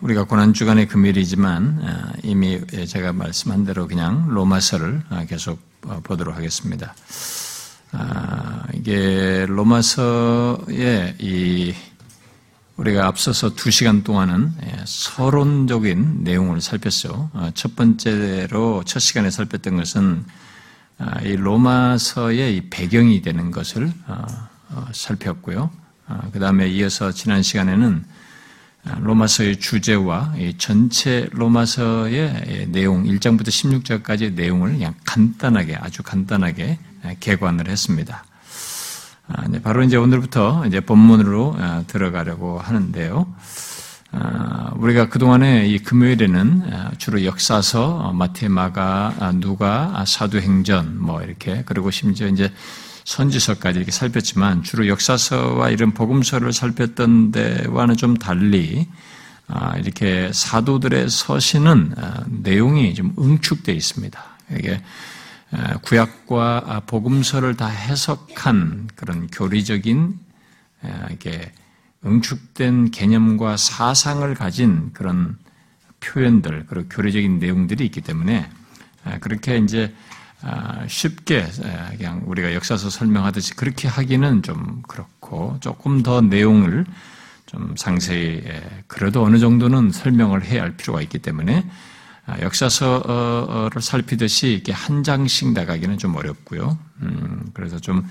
우리가 고난주간의 금요일이지만 이미 제가 말씀한 대로 그냥 로마서를 계속 보도록 하겠습니다. 이게 로마서의 우리가 앞서서 2시간 동안은 서론적인 내용을 살폈죠. 첫 번째로 첫 시간에 살폈던 것은 이 로마서의 배경이 되는 것을 살폈고요. 그 다음에 이어서 지난 시간에는 로마서의 주제와 전체 로마서의 내용, 1장부터 16장까지의 내용을 그냥 간단하게, 아주 간단하게 개관을 했습니다. 바로 이제 오늘부터 이제 본문으로 들어가려고 하는데요. 우리가 그동안에 이 금요일에는 주로 역사서, 마태, 마가, 누가, 사도행전, 이렇게, 그리고 심지어 이제 선지서까지 이렇게 살폈지만 주로 역사서와 이런 복음서를 살폈던 데와는 좀 달리 이렇게 사도들의 서신은 내용이 좀 응축되어 있습니다. 이게 구약과 복음서를 다 해석한 그런 교리적인 이렇게 응축된 개념과 사상을 가진 그런 표현들, 그리고 교리적인 내용들이 있기 때문에 그렇게 이제 쉽게 그냥 우리가 역사서 설명하듯이 그렇게 하기는 좀 그렇고 조금 더 내용을 좀 상세히 그래도 어느 정도는 설명을 해야 할 필요가 있기 때문에 역사서를 살피듯이 이렇게 한 장씩 나가기는 좀 어렵고요. 그래서 좀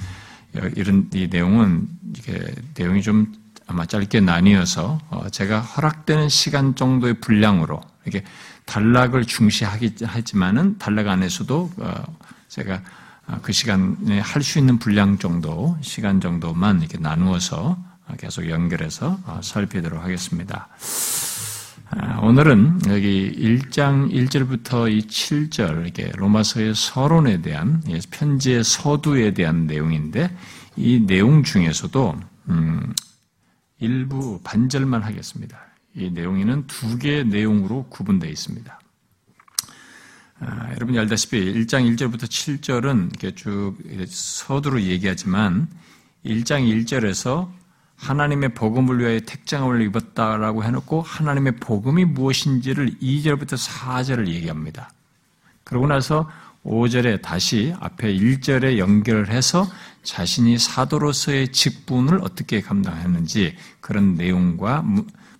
이런 이 내용은 이렇게 내용이 좀 아마 짧게 나뉘어서 제가 허락되는 시간 정도의 분량으로 이렇게 단락을 중시하지만은 단락 안에서도 제가 그 시간에 할 수 있는 분량 정도, 시간 정도만 이렇게 나누어서 계속 연결해서 살피도록 하겠습니다. 오늘은 여기 1장 1절부터 이 7절 이렇게 로마서의 서론에 대한 편지의 서두에 대한 내용인데 이 내용 중에서도 일부 반절만 하겠습니다. 이 내용에는 두 개의 내용으로 구분되어 있습니다. 여러분이 알다시피 1장 1절부터 7절은 이렇게 쭉 서두로 얘기하지만 1장 1절에서 하나님의 복음을 위하여 택장을 입었다라고 해놓고 하나님의 복음이 무엇인지를 2절부터 4절을 얘기합니다. 그러고 나서 5절에 다시 앞에 1절에 연결해서 자신이 사도로서의 직분을 어떻게 감당했는지 그런 내용과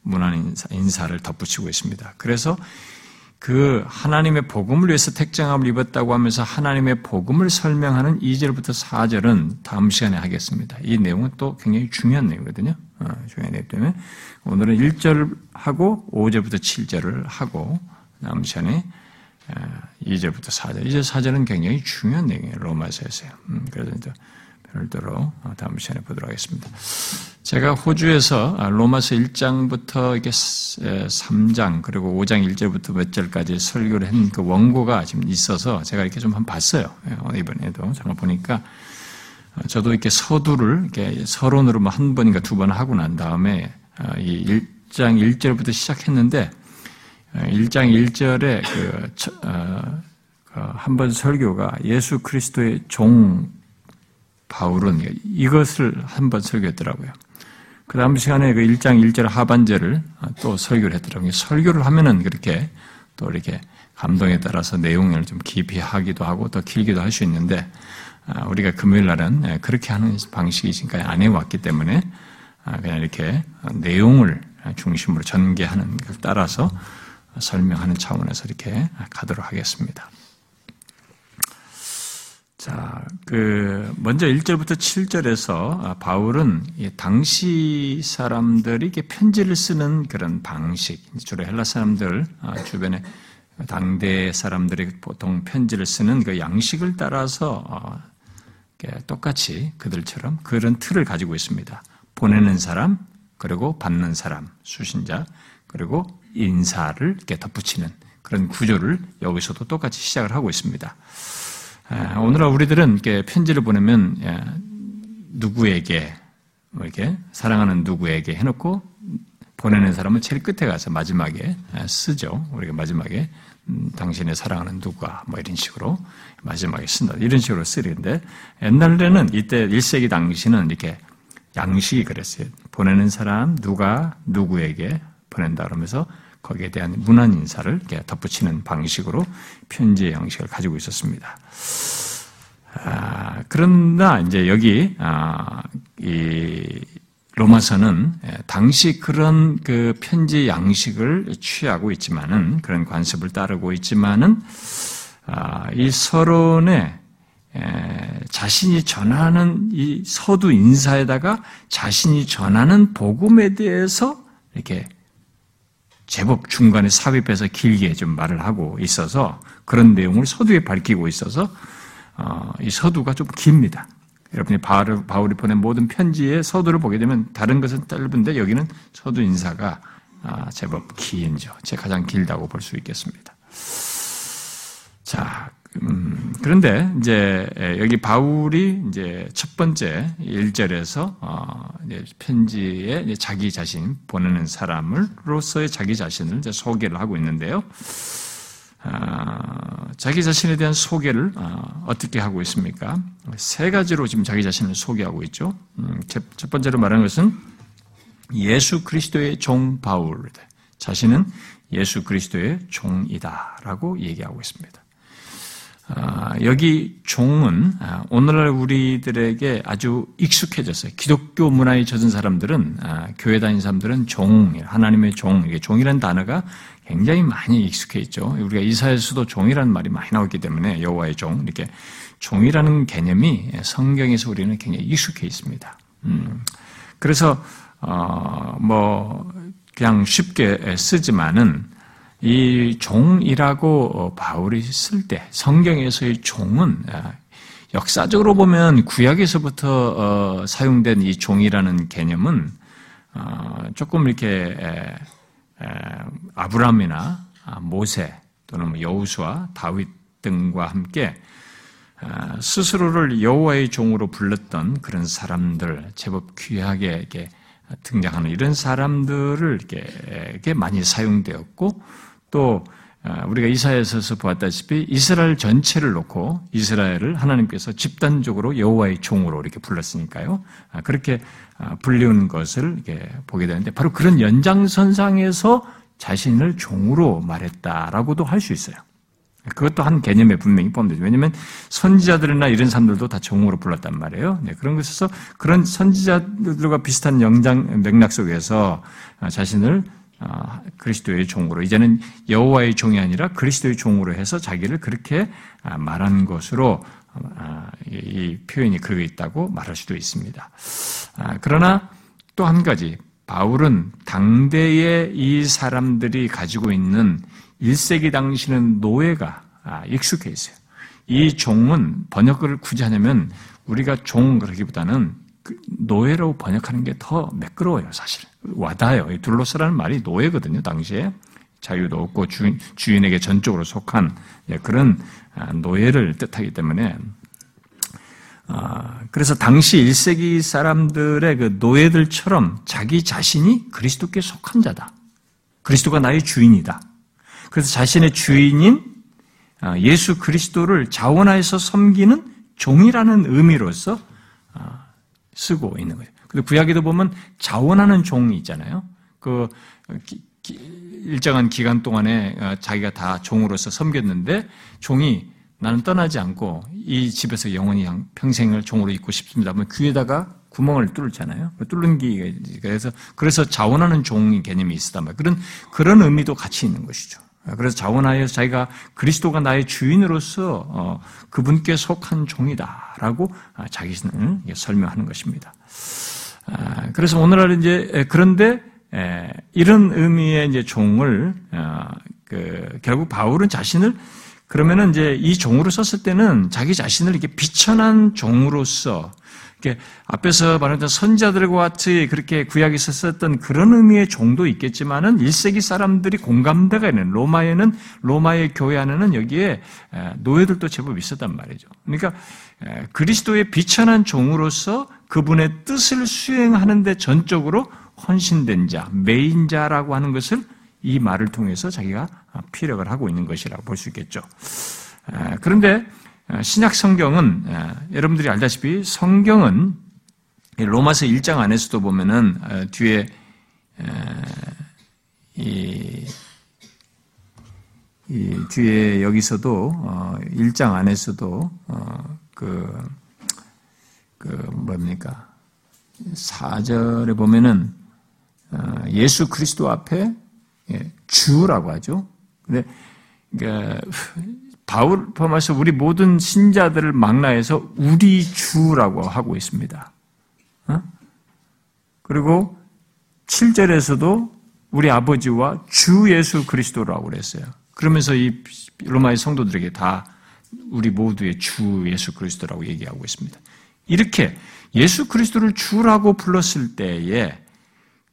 무난 인사를 덧붙이고 있습니다. 그래서 그 하나님의 복음을 위해서 택장함을 입었다고 하면서 하나님의 복음을 설명하는 2절부터 4절은 다음 시간에 하겠습니다. 이 내용은 또 굉장히 중요한 내용이거든요. 중요한 내용 때문에 오늘은 1절 하고 5절부터 7절을 하고 다음 시간에 2절부터 4절. 2절, 4절은 굉장히 중요한 내용이에요. 로마서에서요. 그래서 이제 별도로 다음 시간에 보도록 하겠습니다. 제가 호주에서 로마서 1장부터 이렇게 3장 그리고 5장 1절부터 몇 절까지 설교를 한 그 원고가 지금 있어서 제가 이렇게 좀 한번 봤어요. 이번에도 잠깐 보니까 저도 이렇게 서두를 이렇게 서론으로 한 번인가 두 번 하고 난 다음에 이 1장 1절부터 시작했는데 1장 1절에 한 번 설교가 예수 그리스도의 종 바울은 이것을 한번 설교했더라고요. 그 다음 시간에 그 1장 1절 하반절을 또 설교를 했더라고요. 설교를 하면은 그렇게 또 이렇게 감동에 따라서 내용을 좀 깊이 하기도 하고 더 길기도 할 수 있는데 우리가 금요일 날은 그렇게 하는 방식이 지금까지 안 해왔기 때문에 그냥 이렇게 내용을 중심으로 전개하는 걸 따라서 설명하는 차원에서 이렇게 가도록 하겠습니다. 자, 먼저 1절부터 7절에서 바울은 당시 사람들이 이렇게 편지를 쓰는 그런 방식, 주로 헬라 사람들, 주변에 당대 사람들이 보통 편지를 쓰는 그 양식을 따라서 똑같이 그들처럼 그런 틀을 가지고 있습니다. 보내는 사람, 그리고 받는 사람, 수신자, 그리고 인사를 이렇게 덧붙이는 그런 구조를 여기서도 똑같이 시작을 하고 있습니다. 오늘날 우리들은 이렇게 편지를 보내면 누구에게 이렇게 사랑하는 누구에게 해놓고 보내는 사람은 제일 끝에 가서 마지막에 쓰죠. 우리가 마지막에 당신의 사랑하는 누가 뭐 이런 식으로 마지막에 쓴다 이런 식으로 쓰는데 옛날에는 이때 1세기 당시는 이렇게 양식이 그랬어요. 보내는 사람 누가 누구에게 보낸다 그러면서 거기에 대한 문안 인사를 이렇게 덧붙이는 방식으로 편지의 형식을 가지고 있었습니다. 그러나 이제 여기 이 로마서는 당시 그런 그 편지 양식을 취하고 있지만은 그런 관습을 따르고 있지만은 이 서론에 자신이 전하는 이 서두 인사에다가 자신이 전하는 복음에 대해서 이렇게 제법 중간에 삽입해서 길게 좀 말을 하고 있어서 그런 내용을 서두에 밝히고 있어서 이 서두가 좀 깁니다. 여러분이 바울이 보낸 모든 편지의 서두를 보게 되면 다른 것은 짧은데 여기는 서두 인사가 제법 긴죠. 제 가장 길다고 볼 수 있겠습니다. 자, 그런데 이제 여기 바울이 이제 첫 번째 1절에서 편지에 자기 자신 보내는 사람으로서의 자기 자신을 이제 소개를 하고 있는데요. 자기 자신에 대한 소개를 어떻게 하고 있습니까? 세 가지로 지금 자기 자신을 소개하고 있죠. 첫 번째로 말하는 것은 예수 그리스도의 종 바울, 자신은 예수 그리스도의 종이다라고 얘기하고 있습니다. 여기 종은 오늘날 우리들에게 아주 익숙해졌어요. 기독교 문화에 젖은 사람들은 교회 다니는 사람들은 종, 하나님의 종, 이게 종이라는 단어가 굉장히 많이 익숙해 있죠. 우리가 이사야서도 종이라는 말이 많이 나오기 때문에 여호와의 종, 이렇게 종이라는 개념이 성경에서 우리는 굉장히 익숙해 있습니다. 그래서 뭐 그냥 쉽게 쓰지만은. 이 종이라고 바울이 쓸 때 성경에서의 종은 역사적으로 보면 구약에서부터 사용된 이 종이라는 개념은 조금 이렇게 아브람이나 모세 또는 여호수아, 다윗 등과 함께 스스로를 여호와의 종으로 불렀던 그런 사람들 제법 귀하게 이렇게 등장하는 이런 사람들을 이렇게 많이 사용되었고 또 우리가 이사야서에서 보았다시피 이스라엘 전체를 놓고 이스라엘을 하나님께서 집단적으로 여호와의 종으로 이렇게 불렀으니까요. 그렇게 불리는 것을 이렇게 보게 되는데 바로 그런 연장선상에서 자신을 종으로 말했다라고도 할 수 있어요. 그것도 한 개념에 분명히 포함되죠. 왜냐하면 선지자들이나 이런 사람들도 다 종으로 불렀단 말이에요. 네, 그런 것에서 그런 선지자들과 비슷한 맥락 속에서 자신을 그리스도의 종으로 이제는 여호와의 종이 아니라 그리스도의 종으로 해서 자기를 그렇게 말한 것으로 이 표현이 그려 있다고 말할 수도 있습니다. 그러나 또 한 가지 바울은 당대의 이 사람들이 가지고 있는 1세기 당시는 노예가 익숙해 있어요. 이 종은 번역을 굳이 하냐면 우리가 종 그러기보다는 노예로 번역하는 게 더 매끄러워요. 사실 와닿아요. 둘로서라는 말이 노예거든요. 당시에 자유도 없고 주인에게 전적으로 속한 그런 노예를 뜻하기 때문에 그래서 당시 1세기 사람들의 그 노예들처럼 자기 자신이 그리스도께 속한 자다. 그리스도가 나의 주인이다. 그래서 자신의 주인인 예수 그리스도를 자원하여서 섬기는 종이라는 의미로서 쓰고 있는 거예요. 근데 구약에도 보면 자원하는 종이 있잖아요. 그 일정한 기간 동안에 자기가 다 종으로서 섬겼는데 종이 나는 떠나지 않고 이 집에서 영원히 평생을 종으로 있고 싶습니다. 하면 귀에다가 구멍을 뚫잖아요. 뚫는 게 그래서 자원하는 종의 개념이 있었단 말이에요. 그런 의미도 같이 있는 것이죠. 그래서 자원하여 자기가 그리스도가 나의 주인으로서 그분께 속한 종이다라고 자기 자신을 설명하는 것입니다. 그래서 오늘날 이제 그런데 이런 의미의 이제 종을 결국 바울은 자신을 그러면은 이제 이 종으로 썼을 때는 자기 자신을 이렇게 비천한 종으로서 이렇게 앞에서 말했던 선지자들과 같이 그렇게 구약에서 썼던 그런 의미의 종도 있겠지만은 1세기 사람들이 공감대가 있는 로마의 교회 안에는 여기에 노예들도 제법 있었단 말이죠. 그러니까 그리스도의 비천한 종으로서 그분의 뜻을 수행하는 데 전적으로 헌신된 자, 메인 자라고 하는 것을 이 말을 통해서 자기가 피력을 하고 있는 것이라고 볼 수 있겠죠. 그런데 신약 성경은 여러분들이 알다시피 성경은 로마서 1장 안에서도 보면은 뒤에 이 뒤에 여기서도 1장 안에서도 뭡니까? 4절에 보면은 예수 그리스도 앞에 주라고 하죠. 근데 그러니까 바울 포함해서 우리 모든 신자들을 망라해서 우리 주라고 하고 있습니다. 그리고 7절에서도 우리 아버지와 주 예수 그리스도라고 그랬어요. 그러면서 이 로마의 성도들에게 다 우리 모두의 주 예수 그리스도라고 얘기하고 있습니다. 이렇게 예수 그리스도를 주라고 불렀을 때에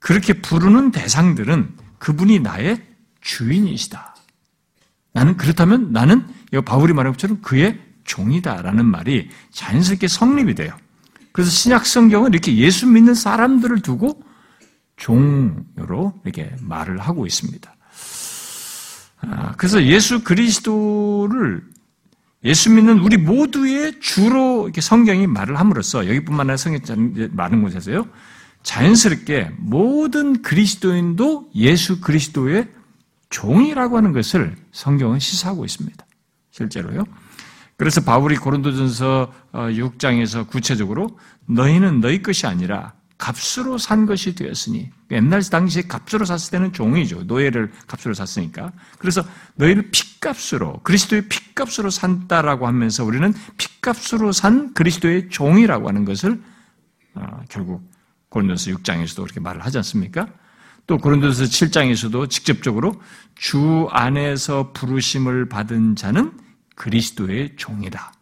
그렇게 부르는 대상들은 그분이 나의 주인이시다. 나는 그렇다면 나는 바울이 말한 것처럼 그의 종이다라는 말이 자연스럽게 성립이 돼요. 그래서 신약 성경은 이렇게 예수 믿는 사람들을 두고 종으로 이렇게 말을 하고 있습니다. 그래서 예수 그리스도를 예수 믿는 우리 모두의 주로 이렇게 성경이 말을 함으로써 여기뿐만 아니라 성경 많은 곳에서요 자연스럽게 모든 그리스도인도 예수 그리스도의 종이라고 하는 것을 성경은 시사하고 있습니다. 실제로요. 그래서 바울이 고린도전서 6장에서 구체적으로 너희는 너희 것이 아니라 값으로 산 것이 되었으니 옛날 당시에 값으로 샀을 때는 종이죠. 노예를 값으로 샀으니까. 그래서 너희를 핏값으로 그리스도의 핏값으로 산다라고 하면서 우리는 핏값으로 산 그리스도의 종이라고 하는 것을 결국 고린도전서 6장에서도 그렇게 말을 하지 않습니까? 또 고린도전서 7장에서도 직접적으로 주 안에서 부르심을 받은 자는 그리스도의 종이다.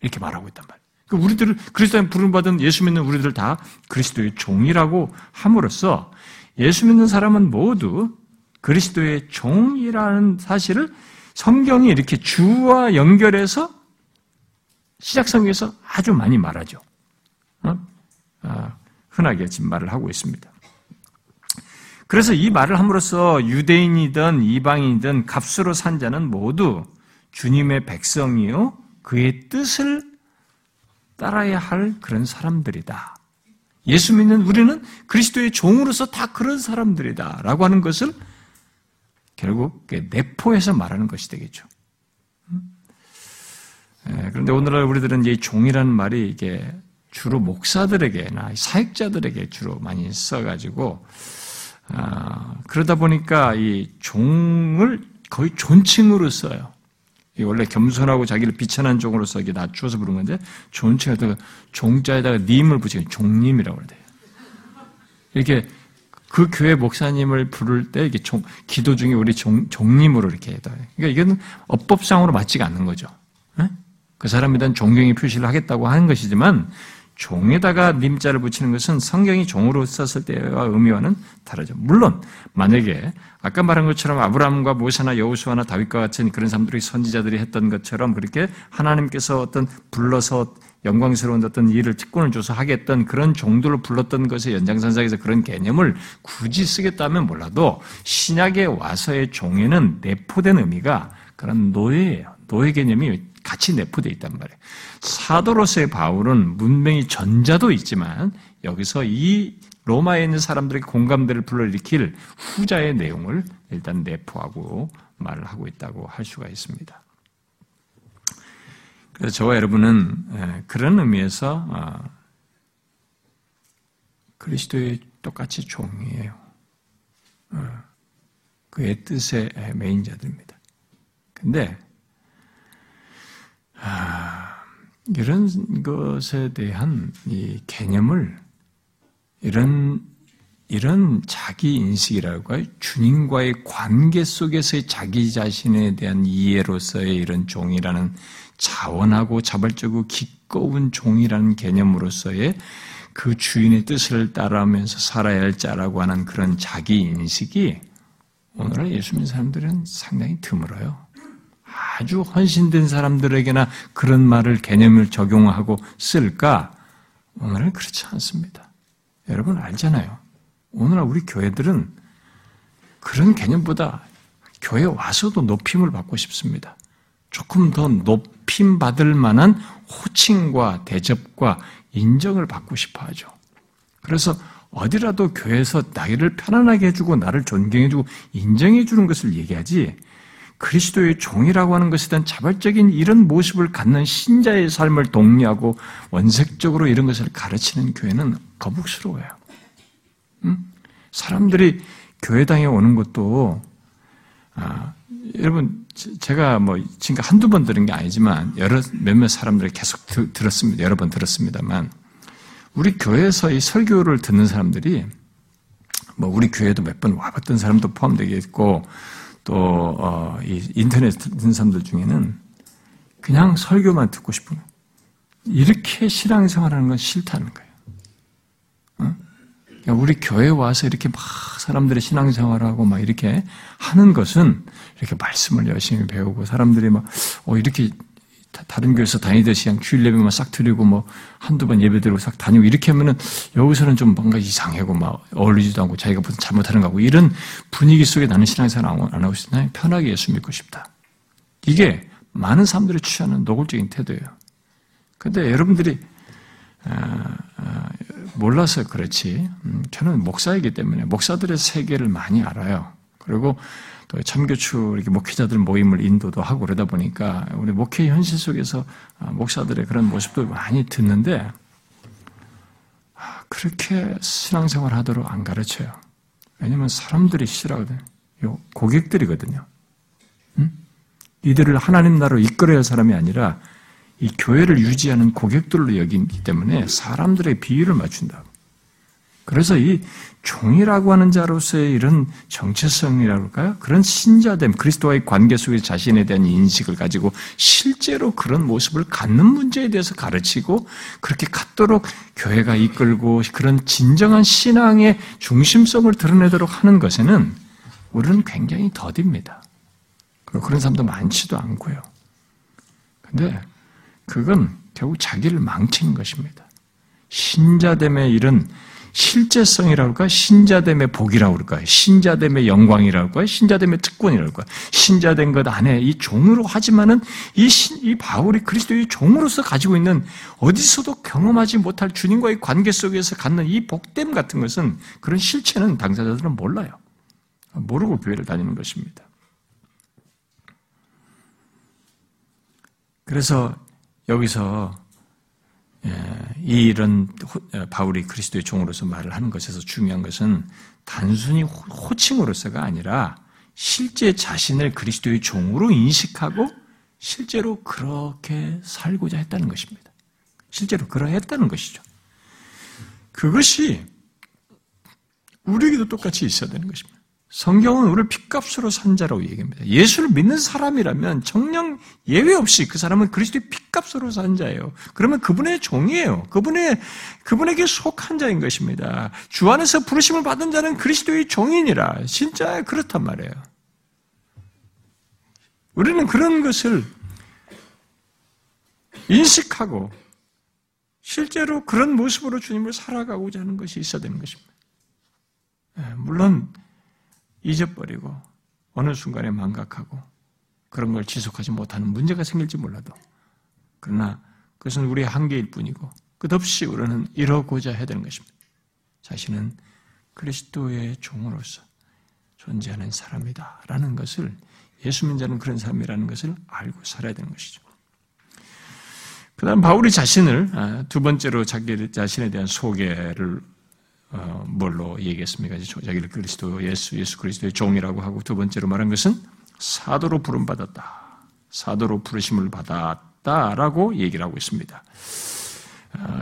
이렇게 말하고 있단 말이에요. 우리들을 그리스도에 부름받은 예수 믿는 우리들 다 그리스도의 종이라고 함으로써 예수 믿는 사람은 모두 그리스도의 종이라는 사실을 성경이 이렇게 주와 연결해서 신약 성경에서 아주 많이 말하죠. 흔하게 지금 말을 하고 있습니다. 그래서 이 말을 함으로써 유대인이든 이방인이든 값으로 산 자는 모두 주님의 백성이요 그의 뜻을 따라야 할 그런 사람들이다. 예수 믿는 우리는 그리스도의 종으로서 다 그런 사람들이다. 라고 하는 것을 결국 내포해서 말하는 것이 되겠죠. 그런데 오늘날 우리들은 이 종이라는 말이 이게 주로 목사들에게나 사역자들에게 주로 많이 써가지고, 그러다 보니까 이 종을 거의 존칭으로 써요. 원래 겸손하고 자기를 비천한 종으로서 이게 낮추어서 부른 건데, 존칭에다가 종자에다가 님을 붙이고 종님이라고 그래요. 이렇게 그 교회 목사님을 부를 때 이게 기도 중에 우리 종님으로 이렇게 해요. 그러니까 이건 어법상으로 맞지가 않는 거죠. 그 사람에 대한 존경의 표시를 하겠다고 하는 것이지만, 종에다가 님자를 붙이는 것은 성경이 종으로 썼을 때와 의미와는 다르죠. 물론 만약에 아까 말한 것처럼 아브라함과 모세나 여호수아나 다윗과 같은 그런 사람들이 선지자들이 했던 것처럼 그렇게 하나님께서 어떤 불러서 영광스러운 어떤 일을 특권을 줘서 하겠던 그런 정도로 불렀던 것의 연장선상에서 그런 개념을 굳이 쓰겠다면 몰라도 신약에 와서의 종에는 내포된 의미가 그런 노예예요. 노예 개념이 같이 내포되어 있단 말이에요. 사도로서의 바울은 문명이 전자도 있지만 여기서 이 로마에 있는 사람들의 공감대를 불러일으킬 후자의 내용을 일단 내포하고 말을 하고 있다고 할 수가 있습니다. 그래서 저와 여러분은 그런 의미에서 그리스도의 똑같이 종이에요. 그의 뜻의 메인자들입니다. 근데 이런 것에 대한 이 개념을 이런 자기 인식이라고 할까요? 주님과의 관계 속에서의 자기 자신에 대한 이해로서의 이런 종이라는 자원하고 자발적이고 기꺼운 종이라는 개념으로서의 그 주인의 뜻을 따라하면서 살아야 할 자라고 하는 그런 자기 인식이 오늘날 예수 믿는 사람들은 상당히 드물어요. 아주 헌신된 사람들에게나 그런 말을 개념을 적용하고 쓸까? 오늘은 그렇지 않습니다. 여러분 알잖아요. 오늘날 우리 교회들은 그런 개념보다 교회 와서도 높임을 받고 싶습니다. 조금 더 높임 받을 만한 호칭과 대접과 인정을 받고 싶어 하죠. 그래서 어디라도 교회에서 나를 편안하게 해주고 나를 존경해주고 인정해주는 것을 얘기하지, 그리스도의 종이라고 하는 것에 대한 자발적인 이런 모습을 갖는 신자의 삶을 독려하고 원색적으로 이런 것을 가르치는 교회는 거북스러워요. 사람들이 교회당에 오는 것도, 여러분, 제가 뭐 지금 한두 번 들은 게 아니지만 몇몇 사람들이 계속 들었습니다. 여러 번 들었습니다만, 우리 교회에서 이 설교를 듣는 사람들이 뭐 우리 교회도 몇 번 와봤던 사람도 포함되겠고, 또 이 인터넷 듣는 사람들 중에는 그냥 설교만 듣고 싶은 거예요. 이렇게 신앙생활하는 건 싫다는 거예요. 우리 교회 와서 이렇게 막 사람들의 신앙생활하고 막 이렇게 하는 것은, 이렇게 말씀을 열심히 배우고 사람들이 막 이렇게 다른 교회에서 다니듯이 그냥 주일 예배만 싹 드리고 뭐 한두 번 예배 드리고 싹 다니고 이렇게 하면은 여기서는 좀 뭔가 이상하고 막 어울리지도 않고 자기가 무슨 잘못하는 거 하고 이런 분위기 속에 나는 신앙생활 안 하고 싶나, 편하게 예수 믿고 싶다. 이게 많은 사람들이 취하는 노골적인 태도예요. 근데 여러분들이 몰라서 그렇지, 저는 목사이기 때문에 목사들의 세계를 많이 알아요. 그리고 또 참교추 이렇게 목회자들 모임을 인도도 하고 그러다 보니까 우리 목회 현실 속에서 목사들의 그런 모습도 많이 듣는데, 그렇게 신앙생활 하도록 안 가르쳐요. 왜냐면 사람들이 싫어하거든요. 요 고객들이거든요. 이들을 하나님 나라로 이끌어야 할 사람이 아니라 이 교회를 유지하는 고객들로 여기기 때문에 사람들의 비위를 맞춘다. 그래서 이 종이라고 하는 자로서의 이런 정체성이라고 할까요? 그런 신자됨, 그리스도와의 관계 속에 자신에 대한 인식을 가지고 실제로 그런 모습을 갖는 문제에 대해서 가르치고, 그렇게 갖도록 교회가 이끌고 그런 진정한 신앙의 중심성을 드러내도록 하는 것에는 우리는 굉장히 더딥니다. 그리고 그런 사람도 많지도 않고요. 근데 그건 결국 자기를 망친 것입니다. 신자됨의 이런 실제성이라고 할까요? 신자됨의 복이라고 할까요? 신자됨의 영광이라고 할까요? 신자됨의 특권이라고 할까요? 신자된 것 안에 이 종으로, 하지만은 이 바울이 그리스도의 종으로서 가지고 있는 어디서도 경험하지 못할 주님과의 관계 속에서 갖는 이 복됨 같은 것은, 그런 실체는 당사자들은 몰라요. 모르고 교회를 다니는 것입니다. 그래서 여기서 이런 바울이 그리스도의 종으로서 말을 하는 것에서 중요한 것은 단순히 호칭으로서가 아니라 실제 자신을 그리스도의 종으로 인식하고 실제로 그렇게 살고자 했다는 것입니다. 실제로 그러했다는 것이죠. 그것이 우리에게도 똑같이 있어야 되는 것입니다. 성경은 우리를 핏값으로 산 자라고 얘기합니다. 예수를 믿는 사람이라면 정령 예외 없이 그 사람은 그리스도의 핏값으로 산 자예요. 그러면 그분의 종이에요. 그분에게 속한 자인 것입니다. 주 안에서 부르심을 받은 자는 그리스도의 종이니라. 진짜 그렇단 말이에요. 우리는 그런 것을 인식하고 실제로 그런 모습으로 주님을 살아가고자 하는 것이 있어야 되는 것입니다. 물론 잊어버리고 어느 순간에 망각하고 그런 걸 지속하지 못하는 문제가 생길지 몰라도, 그러나 그것은 우리의 한계일 뿐이고 끝없이 우리는 이러고자 해야 되는 것입니다. 자신은 그리스도의 종으로서 존재하는 사람이다 라는 것을, 예수 믿는 자는 그런 사람이라는 것을 알고 살아야 되는 것이죠. 그 다음 바울이 자신을 두 번째로 자기 자신에 대한 소개를 뭘로 얘기했습니까? 자기를 예수 그리스도의 종이라고 하고, 두 번째로 말한 것은 사도로 부름받았다, 사도로 부르심을 받았다라고 얘기를 하고 있습니다.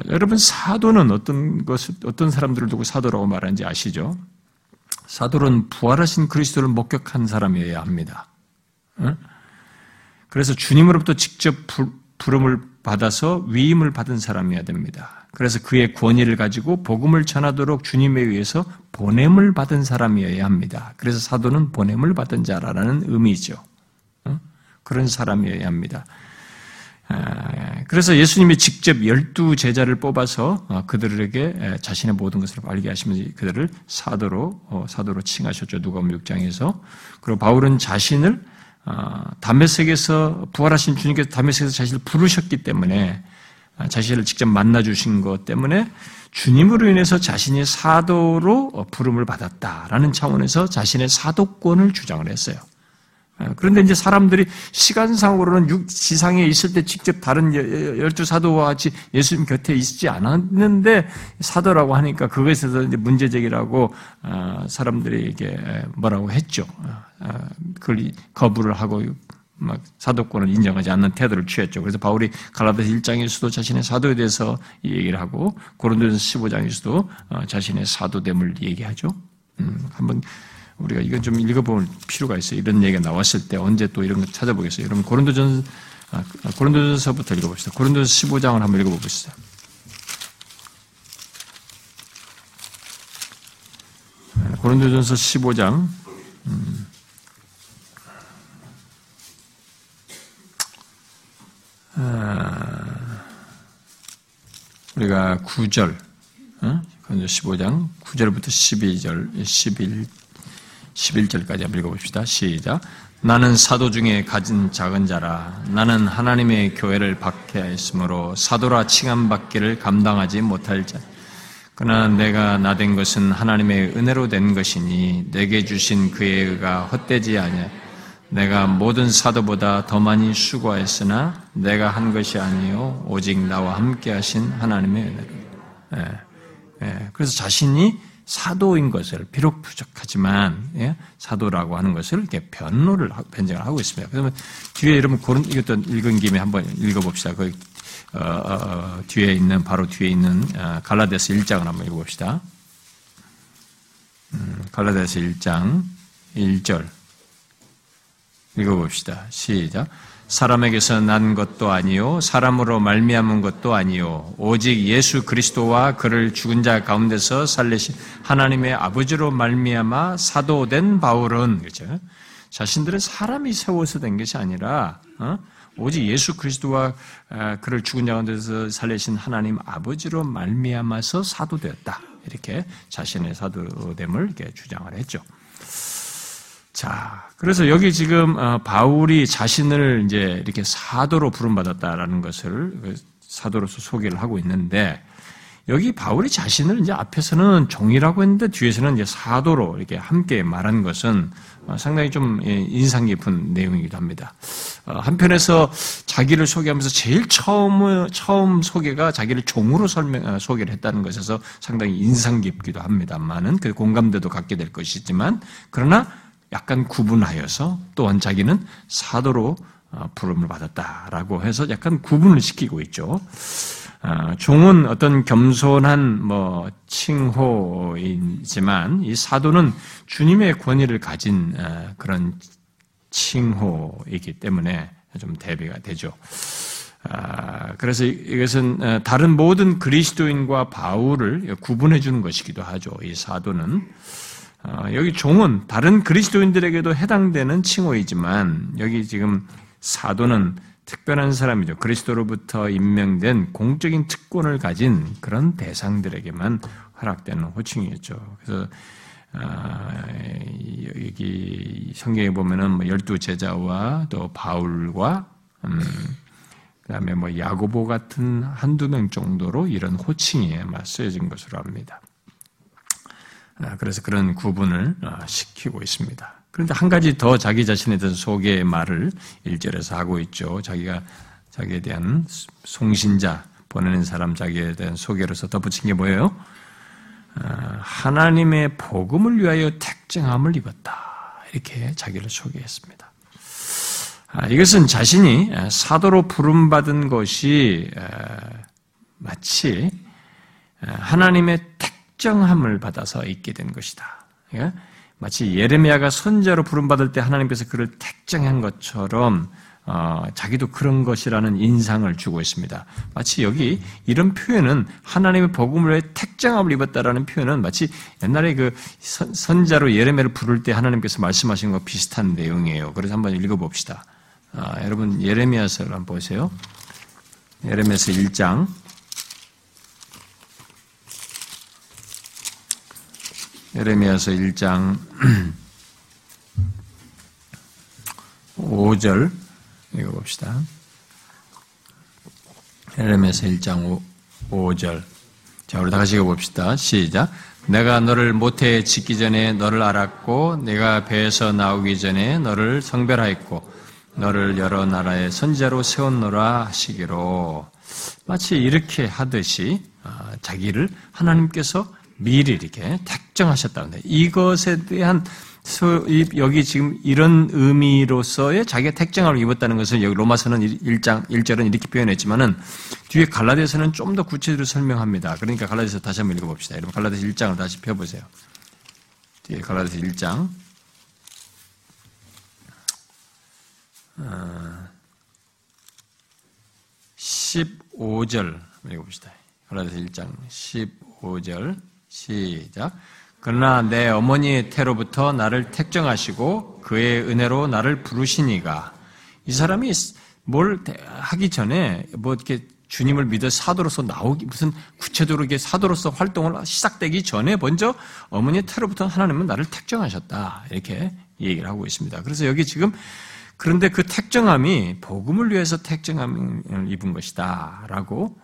여러분, 사도는 어떤 사람들을 두고 사도라고 말하는지 아시죠? 사도는 부활하신 그리스도를 목격한 사람이어야 합니다. 그래서 주님으로부터 직접 부름을 받아서 위임을 받은 사람이어야 됩니다. 그래서 그의 권위를 가지고 복음을 전하도록 주님에 의해서 보냄을 받은 사람이어야 합니다. 그래서 사도는 보냄을 받은 자라는 의미죠. 그런 사람이어야 합니다. 그래서 예수님이 직접 12 제자를 뽑아서 그들에게 자신의 모든 것을 알게 하시면서 그들을 사도로 칭하셨죠. 누가복음 6장에서. 그리고 바울은 자신을 다메섹에서 부활하신 주님께서 다메섹에서 자신을 부르셨기 때문에 자신을 직접 만나 주신 것 때문에 주님으로 인해서 자신이 사도로 부름을 받았다라는 차원에서 자신의 사도권을 주장을 했어요. 그런데 이제 사람들이 시간상으로는 지상에 있을 때 직접 다른 12 사도와 같이 예수님 곁에 있지 않았는데 사도라고 하니까 그거에 있어서 이제 문제제기라고 사람들이 이게 뭐라고 했죠. 그걸 거부를 하고 막 사도권을 인정하지 않는 태도를 취했죠. 그래서 바울이 갈라디아서 1장에서도 자신의 사도에 대해서 얘기를 하고 고린도전서 15장에서도 자신의 사도됨을 얘기하죠. 한번 우리가 이건 좀 읽어볼 필요가 있어요. 이런 얘기가 나왔을 때 언제 또 이런 거 찾아보겠어요. 여러분 고린도전서부터 읽어봅시다. 고린도전서 15장을 한번 읽어봅시다. 고린도전서 15장 9절, 15장 9절부터 12절, 11절까지 한번 읽어봅시다. 시작. 나는 사도 중에 가진 작은 자라. 나는 하나님의 교회를 박해하였으므로 사도라 칭함받기를 감당하지 못할 자. 그러나 내가 나 된 것은 하나님의 은혜로 된 것이니 내게 주신 그의 의가 헛되지 아니하. 내가 모든 사도보다 더 많이 수고하였으나 내가 한 것이 아니요 오직 나와 함께 하신 하나님의 은혜로. 그래서 자신이 사도인 것을 비록 부족하지만 사도라고 하는 것을 이렇게 변증을 하고 있습니다. 그러면 뒤에 여러분 이것도 읽은 김에 한번 읽어봅시다. 그 바로 뒤에 있는 갈라디아서 1장을 한번 읽어봅시다. 갈라디아서 1장 1절 읽어봅시다. 시작. 사람에게서 난 것도 아니요 사람으로 말미암은 것도 아니요 오직 예수 그리스도와 그를 죽은 자 가운데서 살리신 하나님의 아버지로 말미암아 사도된 바울은, 그렇죠? 자신들은 사람이 세워서 된 것이 아니라 오직 예수 그리스도와 그를 죽은 자 가운데서 살리신 하나님 아버지로 말미암아서 사도되었다. 이렇게 자신의 사도됨을 이렇게 주장을 했죠. 자, 그래서 여기 지금 바울이 자신을 이제 이렇게 사도로 부름받았다라는 것을 사도로서 소개를 하고 있는데 여기 바울이 자신을 이제 앞에서는 종이라고 했는데 뒤에서는 이제 사도로 이렇게 함께 말한 것은 상당히 좀 인상 깊은 내용이기도 합니다. 한편에서 자기를 소개하면서 제일 처음 소개가 자기를 종으로 소개를 했다는 것에서 상당히 인상 깊기도 합니다만은 그 공감대도 갖게 될 것이지만 그러나 약간 구분하여서 또한 자기는 사도로 부름을 받았다라고 해서 약간 구분을 시키고 있죠. 종은 어떤 겸손한 칭호이지만 이 사도는 주님의 권위를 가진 그런 칭호이기 때문에 좀 대비가 되죠. 그래서 이것은 다른 모든 그리스도인과 바울을 구분해 주는 것이기도 하죠. 이 사도는. 여기 종은 다른 그리스도인들에게도 해당되는 칭호이지만 여기 지금 사도는 특별한 사람이죠. 그리스도로부터 임명된 공적인 특권을 가진 그런 대상들에게만 허락되는 호칭이었죠. 그래서 여기 성경에 보면은 12 제자와 또 바울과 그다음에 야고보 같은 한두 명 정도로 이런 호칭에 쓰여진 것으로 압니다. 그래서 그런 구분을 시키고 있습니다. 그런데 한 가지 더 자기 자신에 대한 소개의 말을 1절에서 하고 있죠. 자기에 대한 송신자, 보내는 사람 자기에 대한 소개로서 덧붙인 게 뭐예요? 하나님의 복음을 위하여 택정함을 입었다. 이렇게 자기를 소개했습니다. 이것은 자신이 사도로 부름받은 것이 마치 하나님의 택정함을 받아서 있게 된 것이다. 그러니까 마치 예레미야가 선지자로 부름받을 때 하나님께서 그를 택정한 것처럼 자기도 그런 것이라는 인상을 주고 있습니다. 마치 여기 이런 표현은 하나님의 복음을 위해 택정함을 입었다라는 표현은 마치 옛날에 그 선지자로 예레미야를 부를 때 하나님께서 말씀하신 것과 비슷한 내용이에요. 그래서 한번 읽어봅시다. 여러분 예레미야서를 한번 보세요. 에레미야서 1장 5절 읽어봅시다. 에레미야서 1장 5절. 자, 우리 다 같이 읽어봅시다. 시작. 내가 너를 모태에 짓기 전에 너를 알았고 내가 배에서 나오기 전에 너를 성별하였고 너를 여러 나라의 선지자로 세웠노라 하시기로. 마치 이렇게 하듯이 자기를 하나님께서 미리 이렇게 택정하셨다는데, 이것에 대한 여기 지금 이런 의미로서의 자기가 택정함을 입었다는 것을 여기 로마서는 1장 1절은 이렇게 표현했지만은 뒤에 갈라디아서는 좀 더 구체적으로 설명합니다. 그러니까 갈라디아서 다시 한번 읽어봅시다. 여러분 갈라디아서 1장을 다시 펴보세요. 뒤에 갈라디아서 1장 15절 읽어봅시다. 갈라디아서 1장 15절 시작. 그러나 내 어머니의 태로부터 나를 택정하시고 그의 은혜로 나를 부르시니가. 이 사람이 뭘 하기 전에 뭐 이렇게 주님을 믿어 사도로서 나오기, 무슨 구체적으로 이렇게 사도로서 활동을 시작되기 전에 먼저 어머니의 태로부터 하나님은 나를 택정하셨다. 이렇게 얘기를 하고 있습니다. 그래서 여기 지금 그런데 그 택정함이 복음을 위해서 택정함을 입은 것이다. 라고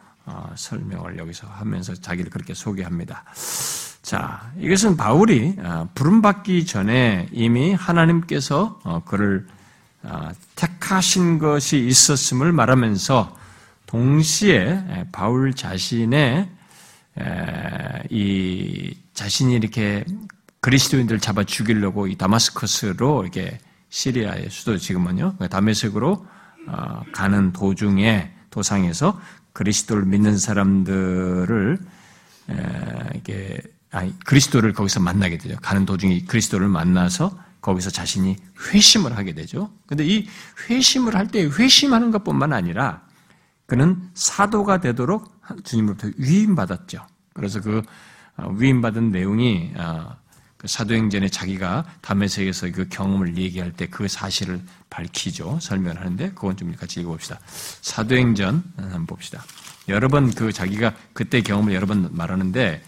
설명을 여기서 하면서 자기를 그렇게 소개합니다. 자, 이것은 바울이 부름받기 전에 이미 하나님께서 그를 택하신 것이 있었음을 말하면서 동시에 바울 자신의 이 자신이 이렇게 그리스도인들을 잡아 죽이려고 이 다마스커스로 이렇게 시리아의 수도 지금은요 다메섹으로 가는 도중에 도상에서 그리스도를 믿는 사람들을 이렇게 그리스도를 거기서 만나게 되죠. 가는 도중에 그리스도를 만나서 거기서 자신이 회심을 하게 되죠. 그런데 이 회심을 할 때 회심하는 것뿐만 아니라 그는 사도가 되도록 주님으로부터 위임받았죠. 그래서 그 위임받은 내용이 사도행전에 자기가 다메섹에서 그 경험을 얘기할 때 그 사실을 밝히죠. 설명하는데 그건 좀 같이 읽어봅시다. 사도행전 한번 봅시다. 여러 번 그 자기가 그때 경험을 여러 번 말하는데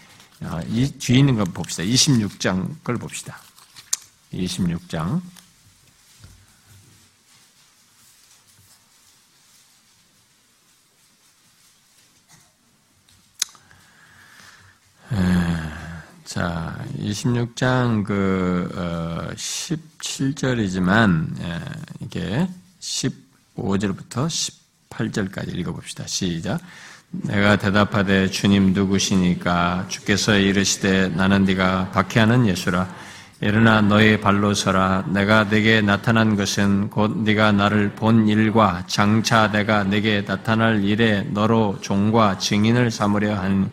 이 뒤에 있는 거 봅시다. 26장 걸 봅시다. 26장 26장 17절이지만 이게 15절부터 18절까지 읽어봅시다. 시작. 내가 대답하되 주님 누구시니까. 주께서 이르시되 나는 네가 박해하는 예수라. 일어나 너의 발로 서라. 내가 네게 나타난 것은 곧 네가 나를 본 일과 장차 내가 네게 나타날 일에 너로 종과 증인을 삼으려 하니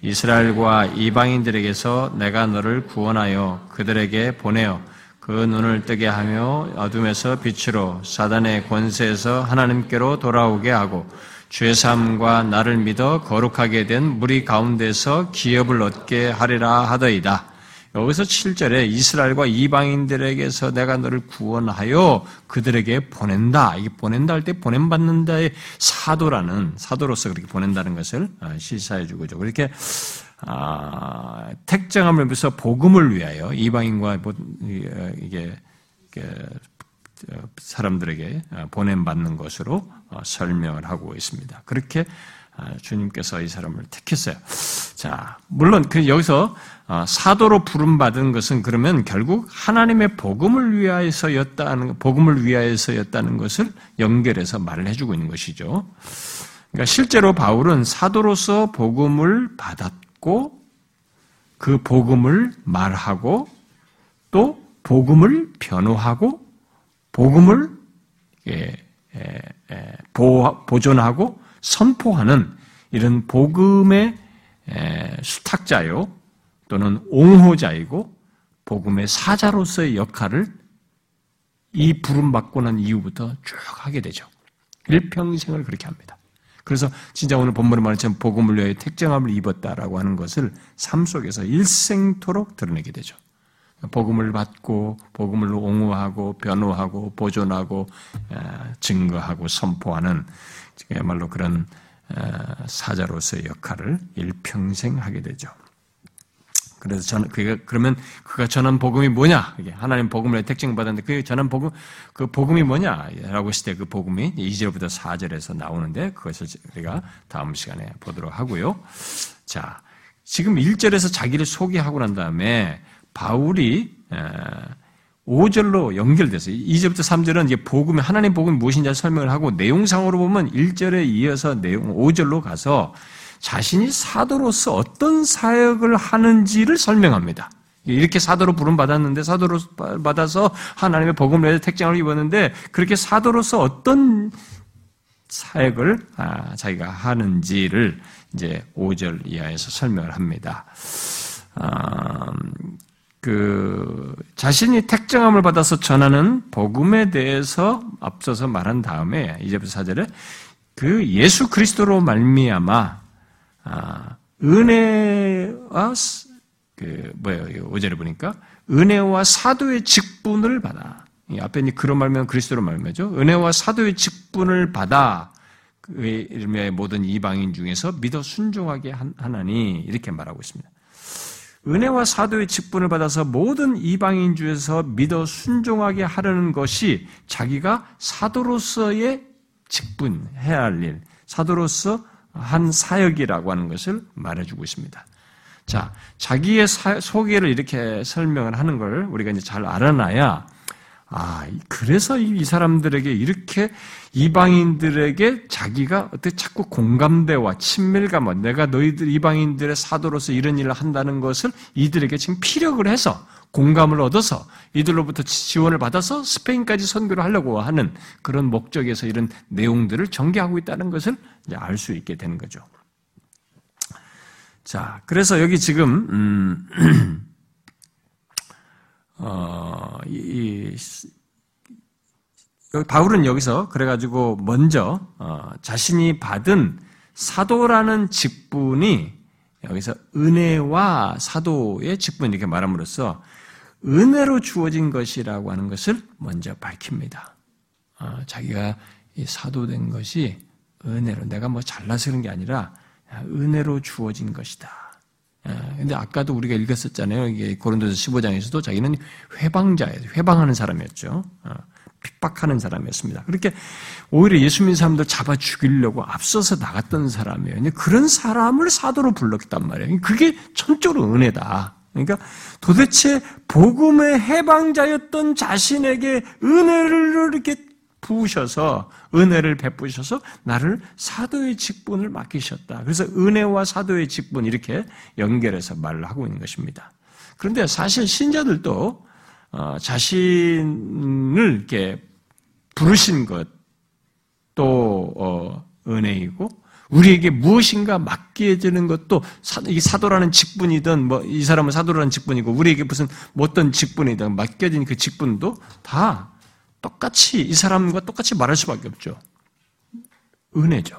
이스라엘과 이방인들에게서 내가 너를 구원하여 그들에게 보내어 그 눈을 뜨게 하며 어둠에서 빛으로 사단의 권세에서 하나님께로 돌아오게 하고 죄 사함과 나를 믿어 거룩하게 된 무리 가운데서 기업을 얻게 하리라 하더이다. 여기서 7절에 이스라엘과 이방인들에게서 내가 너를 구원하여 그들에게 보낸다. 이게 보낸다 할 때 보낸받는다의 사도라는, 사도로서 그렇게 보낸다는 것을 시사해주고 있죠. 그렇게 택정함을 위해서 복음을 위하여 이방인과 이게 사람들에게 보낸받는 것으로 설명을 하고 있습니다. 그렇게 주님께서 이 사람을 택했어요. 자, 물론 여기서 사도로 부름받은 것은 그러면 결국 하나님의 복음을 위하여서였다는, 복음을 위하여서였다는 것을 연결해서 말을 해주고 있는 것이죠. 그러니까 실제로 바울은 사도로서 복음을 받았고 그 복음을 말하고 또 복음을 변호하고 복음을 보존하고 선포하는 이런 복음의 수탁자요 또는 옹호자이고 복음의 사자로서의 역할을 이 부름받고 난 이후부터 쭉 하게 되죠. 일평생을 그렇게 합니다. 그래서 진짜 오늘 본문에 말했지만 복음을 위해 택정함을 입었다라고 하는 것을 삶 속에서 일생토록 드러내게 되죠. 복음을 받고 복음을 옹호하고 변호하고 보존하고 증거하고 선포하는 그야말로 그런 사자로서의 역할을 일평생 하게 되죠. 그래서 그러면 그가 전한 복음이 뭐냐? 하나님 복음을 택증 받았는데 그 전한 복음, 그 복음이 뭐냐라고 했을 때 그 복음이 2절부터 4절에서 나오는데 그것을 우리가 다음 시간에 보도록 하고요. 자, 지금 1절에서 자기를 소개하고 난 다음에 바울이 5절로 연결돼서 2절부터 3절은 이제 복음이 하나님 복음이 무엇인지 설명을 하고 내용상으로 보면 1절에 이어서 내용 5절로 가서 자신이 사도로서 어떤 사역을 하는지를 설명합니다. 이렇게 사도로 부름받았는데 사도로 받아서 하나님의 복음을 위해서 택장을 입었는데 그렇게 사도로서 어떤 사역을 자기가 하는지를 이제 5절 이하에서 설명을 합니다. 자신이 택정함을 받아서 전하는 복음에 대해서 앞서서 말한 다음에 이제부터 4절에 그 예수 그리스도로 말미암아 은혜와 뭐예요? 5절에 보니까 은혜와 사도의 직분을 받아. 앞에 이제 그로 말면 그리스도로 말미암아죠. 은혜와 사도의 직분을 받아 그의 모든 이방인 중에서 믿어 순종하게 하나니 이렇게 말하고 있습니다. 은혜와 사도의 직분을 받아서 모든 이방인 중에서 믿어 순종하게 하려는 것이 자기가 사도로서의 직분, 해야 할 일, 사도로서 한 사역이라고 하는 것을 말해주고 있습니다. 자, 자기의 소개를 이렇게 설명을 하는 걸 우리가 이제 잘 알아놔야, 그래서 이 사람들에게 이렇게 이방인들에게 자기가 어떻게 자꾸 공감대와 친밀감과 내가 너희들 이방인들의 사도로서 이런 일을 한다는 것을 이들에게 지금 피력을 해서 공감을 얻어서 이들로부터 지원을 받아서 스페인까지 선교를 하려고 하는 그런 목적에서 이런 내용들을 전개하고 있다는 것을 이제 알 수 있게 되는 거죠. 자, 그래서 여기 지금, 바울은 여기서 그래가지고 먼저 자신이 받은 사도라는 직분이 여기서 은혜와 사도의 직분 이렇게 말함으로써 은혜로 주어진 것이라고 하는 것을 먼저 밝힙니다. 자기가 이 사도된 것이 은혜로 내가 뭐 잘나서 그런 게 아니라 은혜로 주어진 것이다. 근데 아까도 우리가 읽었었잖아요. 이게 고린도서 15장에서도 자기는 회방자예요. 회방하는 사람이었죠. 핍박하는 사람이었습니다. 그렇게 오히려 예수 믿는 사람들 잡아 죽이려고 앞서서 나갔던 사람이에요. 그런 사람을 사도로 불렀단 말이에요. 그게 천적으로 은혜다. 그러니까 도대체 복음의 해방자였던 자신에게 은혜를 이렇게 부으셔서 은혜를 베푸셔서 나를 사도의 직분을 맡기셨다. 그래서 은혜와 사도의 직분 이렇게 연결해서 말을 하고 있는 것입니다. 그런데 사실 신자들도 자신을 이렇게 부르신 것도 은혜이고 우리에게 무엇인가 맡게 해주는 것도 이 사도라는 직분이든 뭐 이 사람은 사도라는 직분이고 우리에게 무슨 어떤 직분이든 맡겨진 그 직분도 다 똑같이 이 사람과 똑같이 말할 수밖에 없죠. 은혜죠.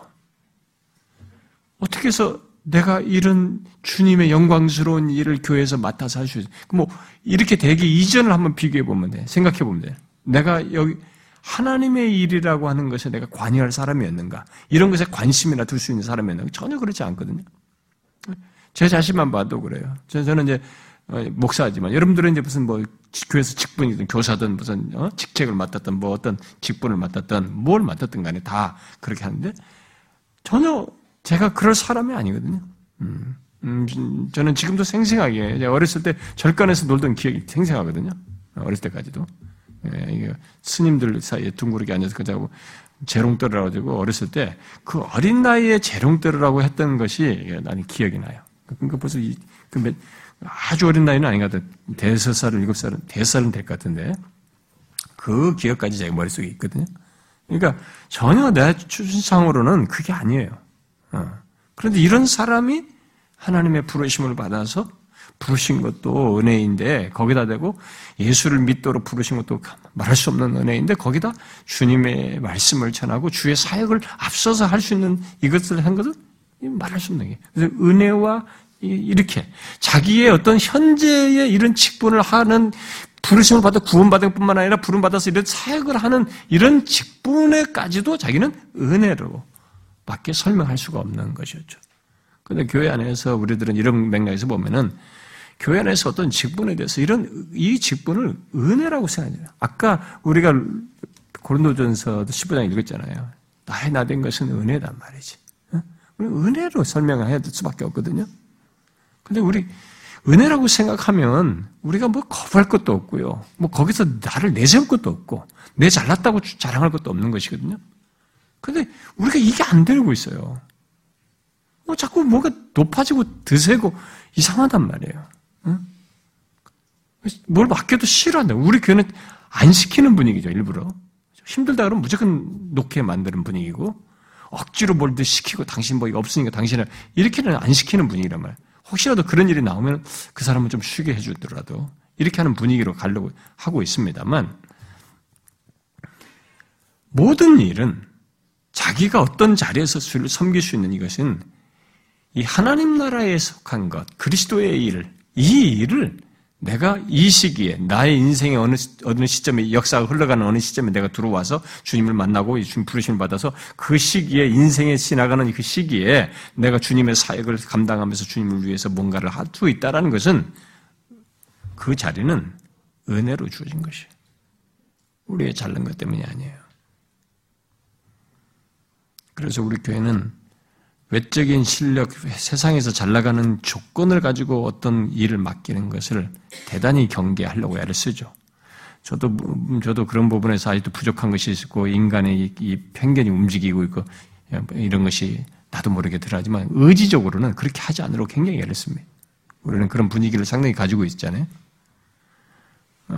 어떻게 해서 내가 이런 주님의 영광스러운 일을 교회에서 맡아서 할 수 있어요? 뭐 이렇게 되기 이전을 한번 비교해 보면 돼. 생각해 보면 돼. 내가 여기 하나님의 일이라고 하는 것에 내가 관여할 사람이었는가? 이런 것에 관심이나 둘 수 있는 사람이었는가? 전혀 그렇지 않거든요. 제 자신만 봐도 그래요. 저는 이제 목사지만 여러분들은 이제 무슨 뭐 교회에서 직분이든 교사든 무슨 직책을 맡았던 뭐 어떤 직분을 맡았던 뭘 맡았든 간에 다 그렇게 하는데 전혀 제가 그럴 사람이 아니거든요. 저는 지금도 생생하게 제가 어렸을 때 절간에서 놀던 기억이 생생하거든요. 어렸을 때까지도 예, 스님들 사이에 둥그렇게 앉아서 그자고 재롱떨이라고 해가지고 어렸을 때 그 어린 나이에 재롱떨이라고 했던 것이 나는 기억이 나요. 그러니까 벌써 아주 어린 나이는 아닌 것 같아요. 5살은 7살은, 5살은 될 것 같은데, 그 기억까지 제 머릿속에 있거든요. 그러니까 전혀 내 추진상으로는 그게 아니에요. 그런데 이런 사람이 하나님의 부르심을 받아서 부르신 것도 은혜인데, 거기다 대고 예수를 믿도록 부르신 것도 말할 수 없는 은혜인데, 거기다 주님의 말씀을 전하고 주의 사역을 앞서서 할 수 있는 이것을 한 것은 말할 수 없는 게. 그래서 은혜와 이렇게 자기의 어떤 현재의 이런 직분을 하는 부르심을 받아 구원받은 뿐만 아니라 부름받아서 이런 사역을 하는 이런 직분에까지도 자기는 은혜로 밖에 설명할 수가 없는 것이었죠. 그런데 교회 안에서 우리들은 이런 맥락에서 보면은 교회 안에서 어떤 직분에 대해서 이 직분을 은혜라고 생각해요. 아까 우리가 고린도전서 15장 읽었잖아요. 나의 나 된 것은 은혜란 말이지. 은혜로 설명을 해야 될 수밖에 없거든요. 근데 우리 은혜라고 생각하면 우리가 뭐 거부할 것도 없고요. 뭐 거기서 나를 내세울 것도 없고 내 잘났다고 자랑할 것도 없는 것이거든요. 근데 우리가 이게 안 되고 있어요. 자꾸 뭐가 높아지고 드세고 이상하단 말이에요. 응? 뭘 맡겨도 싫어한다. 우리 교회는 안 시키는 분위기죠, 일부러. 힘들다 그러면 무조건 놓게 만드는 분위기고 억지로 뭘 시키고 당신 뭐 이거 없으니까 당신은 이렇게는 안 시키는 분위기란 말이에요. 혹시라도 그런 일이 나오면 그 사람은 좀 쉬게 해주더라도 이렇게 하는 분위기로 가려고 하고 있습니다만 모든 일은 자기가 어떤 자리에서 주를 섬길 수 있는 이것은 이 하나님 나라에 속한 것, 그리스도의 일, 이 일을 내가 이 시기에 나의 인생의 어느 시점에 역사가 흘러가는 어느 시점에 내가 들어와서 주님을 만나고 주님 부르심을 받아서 그 시기에 인생에 지나가는 그 시기에 내가 주님의 사역을 감당하면서 주님을 위해서 뭔가를 할 수 있다는 것은 그 자리는 은혜로 주어진 것이에요. 우리의 잘난 것 때문이 아니에요. 그래서 우리 교회는 외적인 실력, 세상에서 잘 나가는 조건을 가지고 어떤 일을 맡기는 것을 대단히 경계하려고 애를 쓰죠. 저도 그런 부분에서 아직도 부족한 것이 있고 인간의 이 편견이 움직이고 있고 이런 것이 나도 모르게 들어가지만 의지적으로는 그렇게 하지 않으려고 굉장히 애를 씁니다. 우리는 그런 분위기를 상당히 가지고 있잖아요.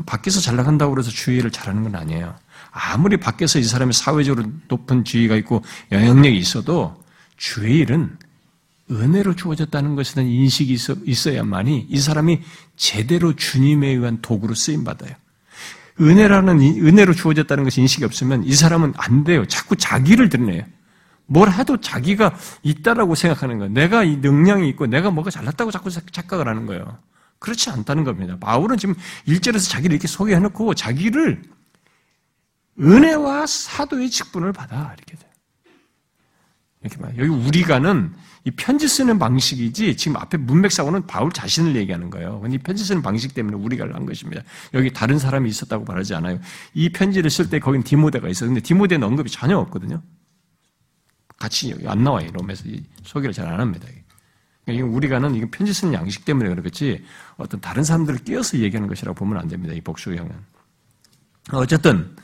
밖에서 잘 나간다고 해서 주의를 잘하는 건 아니에요. 아무리 밖에서 이 사람이 사회적으로 높은 지위가 있고 영향력이 있어도 주의 일은 은혜로 주어졌다는 것에 대한 인식이 있어야만이 이 사람이 제대로 주님에 의한 도구로 쓰임받아요. 은혜로 주어졌다는 것이 인식이 없으면 이 사람은 안 돼요. 자꾸 자기를 드러내요. 뭘 해도 자기가 있다라고 생각하는 거예요. 내가 이 능력이 있고 내가 뭐가 잘났다고 자꾸 착각을 하는 거예요. 그렇지 않다는 겁니다. 바울은 지금 1절에서 자기를 이렇게 소개해놓고 자기를 은혜와 사도의 직분을 받아 이렇게 돼요. 이렇게 말해요. 여기 우리가는 이 편지 쓰는 방식이지 지금 앞에 문맥사고는 바울 자신을 얘기하는 거예요. 근데 이 편지 쓰는 방식 때문에 우리가를 한 것입니다. 여기 다른 사람이 있었다고 말하지 않아요. 이 편지를 쓸 때 거긴 디모데가 있어요. 근데 디모데는 언급이 전혀 없거든요. 같이 여기 안 나와요. 로마서 소개를 잘 안 합니다. 그러니까 우리가는 이건 편지 쓰는 양식 때문에 그렇겠지 어떤 다른 사람들을 끼어서 얘기하는 것이라고 보면 안 됩니다. 이 복수형은. 어쨌든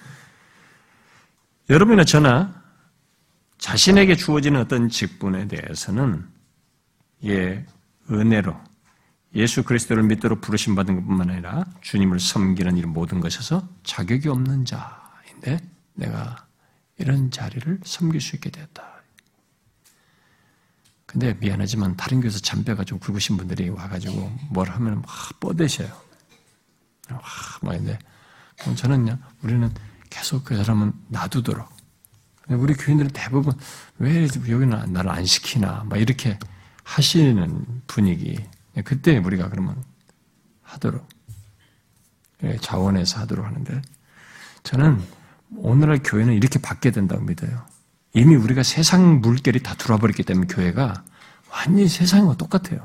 여러분이나 저나 자신에게 주어지는 어떤 직분에 대해서는 은혜로 예수 그리스도를 믿도록 부르심 받은 것뿐만 아니라 주님을 섬기는 일 모든 것에서 자격이 없는 자인데 내가 이런 자리를 섬길 수 있게 되었다. 근데 미안하지만 다른 교회에서 잔뼈가 좀 굵으신 분들이 와가지고 뭘 하면 막 뻗으셔요. 근데 저는 우리는 계속 그 사람은 놔두도록. 우리 교인들은 대부분 왜 여기는 나를 안 시키나 막 이렇게 하시는 분위기 그때 우리가 그러면 하도록 자원해서 하도록 하는데 저는 오늘날 교회는 이렇게 받게 된다고 믿어요. 이미 우리가 세상 물결이 다 들어와버렸기 때문에 교회가 완전히 세상과 똑같아요.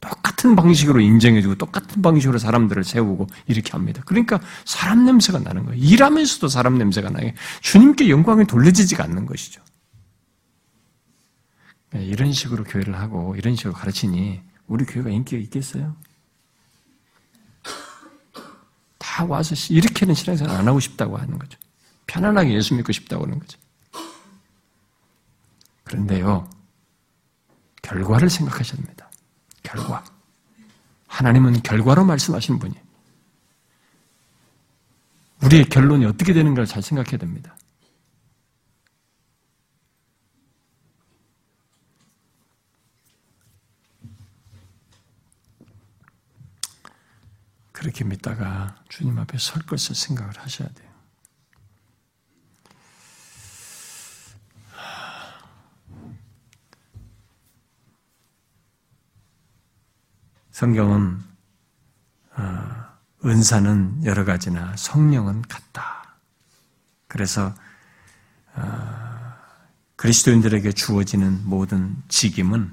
똑같은 방식으로 인정해주고 똑같은 방식으로 사람들을 세우고 이렇게 합니다. 그러니까 사람 냄새가 나는 거예요. 일하면서도 사람 냄새가 나게 주님께 영광이 돌려지지가 않는 것이죠. 이런 식으로 교회를 하고 이런 식으로 가르치니 우리 교회가 인기가 있겠어요? 다 와서 이렇게는 신앙생활 안 하고 싶다고 하는 거죠. 편안하게 예수 믿고 싶다고 하는 거죠. 그런데요, 결과를 생각하셔야 됩니다. 결과. 하나님은 결과로 말씀하시는 분이에요. 우리의 결론이 어떻게 되는가를 잘 생각해야 됩니다. 그렇게 믿다가 주님 앞에 설 것을 생각을 하셔야 돼요. 성경은 은사는 여러 가지나 성령은 같다. 그래서 그리스도인들에게 주어지는 모든 직임은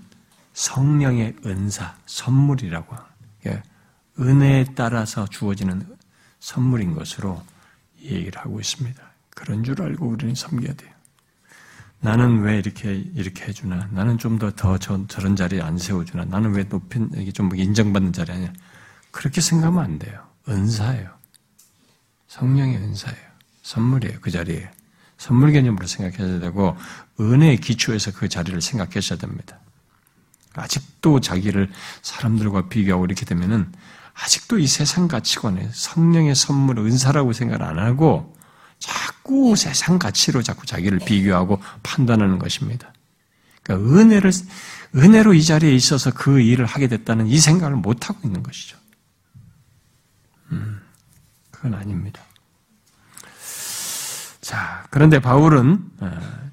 성령의 은사, 선물이라고 합니다. 은혜에 따라서 주어지는 선물인 것으로 얘기를 하고 있습니다. 그런 줄 알고 우리는 섬겨야 돼요. 나는 왜 이렇게 해주나? 나는 좀 더 저런 자리에 안 세워주나? 나는 왜 높인, 이게 좀 인정받는 자리 아니야? 그렇게 생각하면 안 돼요. 은사예요. 성령의 은사예요. 선물이에요. 그 자리에. 선물 개념으로 생각해야 되고, 은혜의 기초에서 그 자리를 생각하셔야 됩니다. 아직도 자기를 사람들과 비교하고 이렇게 되면은, 아직도 이 세상 가치관에 성령의 선물, 은사라고 생각을 안 하고, 자꾸 세상 가치로 자꾸 자기를 비교하고 판단하는 것입니다. 그러니까 은혜로 이 자리에 있어서 그 일을 하게 됐다는 이 생각을 못하고 있는 것이죠. 그건 아닙니다. 자, 그런데 바울은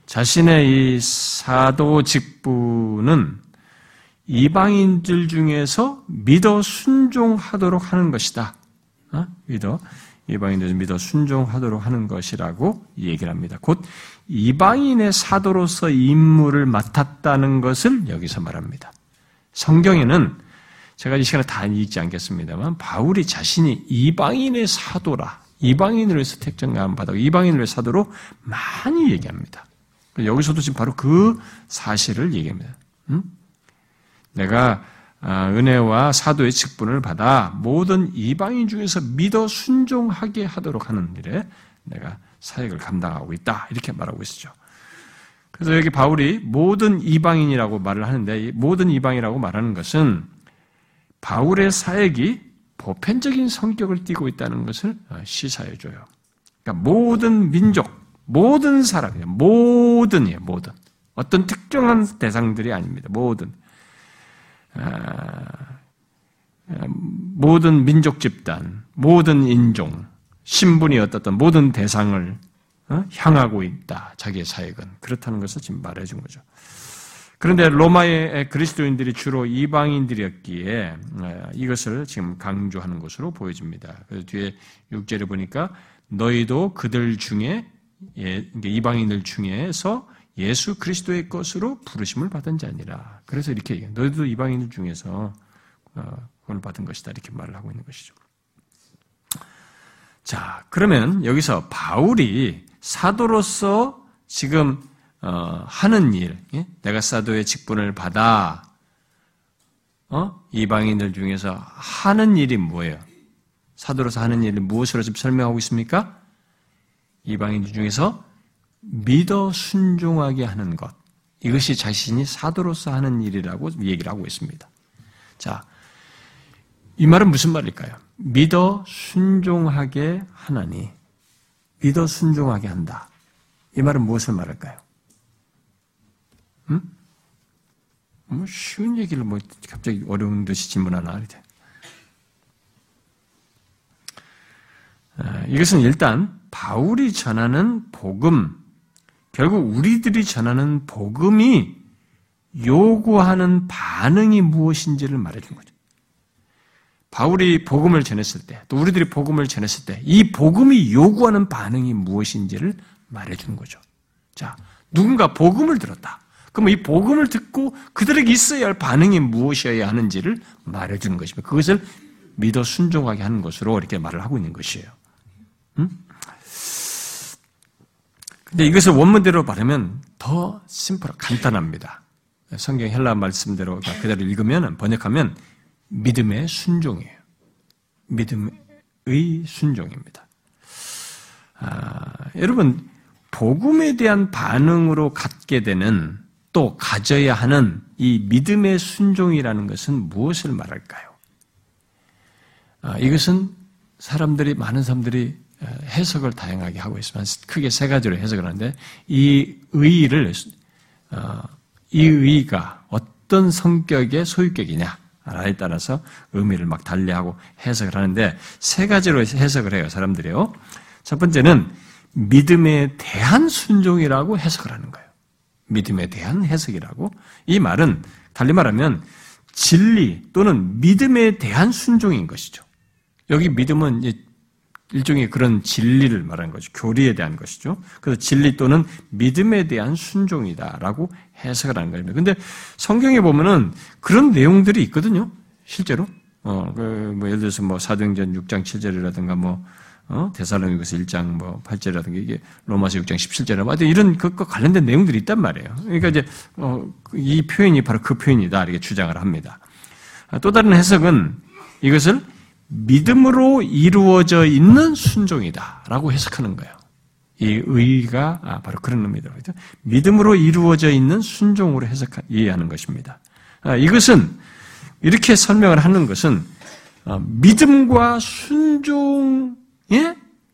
자신의 이 사도 직분은 이방인들 중에서 믿어 순종하도록 하는 것이다. 이방인들 믿어 순종하도록 하는 것이라고 얘기를 합니다. 곧 이방인의 사도로서 임무를 맡았다는 것을 여기서 말합니다. 성경에는 제가 이 시간에 다 읽지 않겠습니다만 바울이 자신이 이방인의 사도라, 이방인을 위해서 택정감 받았고 이방인을 위해서 사도로 많이 얘기합니다. 여기서도 지금 바로 그 사실을 얘기합니다. 내가 은혜와 사도의 직분을 받아 모든 이방인 중에서 믿어 순종하게 하도록 하는 일에 내가 사역을 감당하고 있다. 이렇게 말하고 있죠. 그래서 여기 바울이 모든 이방인이라고 말을 하는데, 모든 이방이라고 말하는 것은 바울의 사역이 보편적인 성격을 띠고 있다는 것을 시사해줘요. 그러니까 모든 민족, 모든 사람, 모든이에요. 모든. 어떤 특정한 대상들이 아닙니다. 모든. 모든 민족 집단, 모든 인종, 신분이 어떻든 모든 대상을 향하고 있다. 자기의 사역은. 그렇다는 것을 지금 말해준 거죠. 그런데 로마의 그리스도인들이 주로 이방인들이었기에 이것을 지금 강조하는 것으로 보여집니다. 그래서 뒤에 6절을 보니까 너희도 그들 중에, 이방인들 중에서 예수 그리스도의 것으로 부르심을 받은 자니라. 그래서 이렇게 얘기해요. 너희도 이방인들 중에서 그걸 받은 것이다. 이렇게 말을 하고 있는 것이죠. 자, 그러면 여기서 바울이 사도로서 지금 하는 일, 내가 사도의 직분을 받아 이방인들 중에서 하는 일이 뭐예요? 사도로서 하는 일이 무엇으로 지금 설명하고 있습니까? 이방인들 중에서 믿어 순종하게 하는 것, 이것이 자신이 사도로서 하는 일이라고 얘기를 하고 있습니다. 자, 이 말은 무슨 말일까요? 믿어 순종하게 하나니, 믿어 순종하게 한다. 이 말은 무엇을 말할까요? 쉬운 얘기를 갑자기 어려운 듯이 질문하나 이렇게. 이것은 일단 바울이 전하는 복음, 결국 우리들이 전하는 복음이 요구하는 반응이 무엇인지를 말해준 거죠. 바울이 복음을 전했을 때, 또 우리들이 복음을 전했을 때 이 복음이 요구하는 반응이 무엇인지를 말해준 거죠. 자, 누군가 복음을 들었다. 그럼 이 복음을 듣고 그들에게 있어야 할 반응이 무엇이어야 하는지를 말해준 것입니다. 그것을 믿어 순종하게 하는 것으로 이렇게 말을 하고 있는 것이에요. 근데 이것을 원문대로 말하면 더 심플하고 간단합니다. 성경 헬라 말씀대로 그대로 읽으면, 번역하면 믿음의 순종이에요. 믿음의 순종입니다. 여러분, 복음에 대한 반응으로 갖게 되는, 또 가져야 하는 이 믿음의 순종이라는 것은 무엇을 말할까요? 이것은 많은 사람들이 해석을 다양하게 하고 있지만 크게 세 가지로 해석을 하는데, 이 의가 어떤 성격의 소유격이냐에 따라서 의미를 막 달리하고 해석을 하는데, 세 가지로 해석을 해요, 사람들이요. 첫 번째는 믿음에 대한 순종이라고 해석을 하는 거예요. 믿음에 대한 해석이라고. 이 말은 달리 말하면 진리 또는 믿음에 대한 순종인 것이죠. 여기 믿음은 일종의 그런 진리를 말하는 거죠. 교리에 대한 것이죠. 그래서 진리 또는 믿음에 대한 순종이다라고 해석을 하는 겁니다. 근데 성경에 보면은 그런 내용들이 있거든요. 실제로. 예를 들어서 사도행전 6장 7절이라든가 데살로니가서 1장 8절이라든가 이게 로마서 6장 17절이라든가 하여튼 이런 것과 관련된 내용들이 있단 말이에요. 그러니까 이제, 이 표현이 바로 그 표현이다. 이렇게 주장을 합니다. 또 다른 해석은 이것을 믿음으로 이루어져 있는 순종이다라고 해석하는 거예요. 이 의가 바로 그런 의미다. 믿음으로 이루어져 있는 순종으로 이해하는 것입니다. 이것은 이렇게 설명을 하는 것은 믿음과 순종의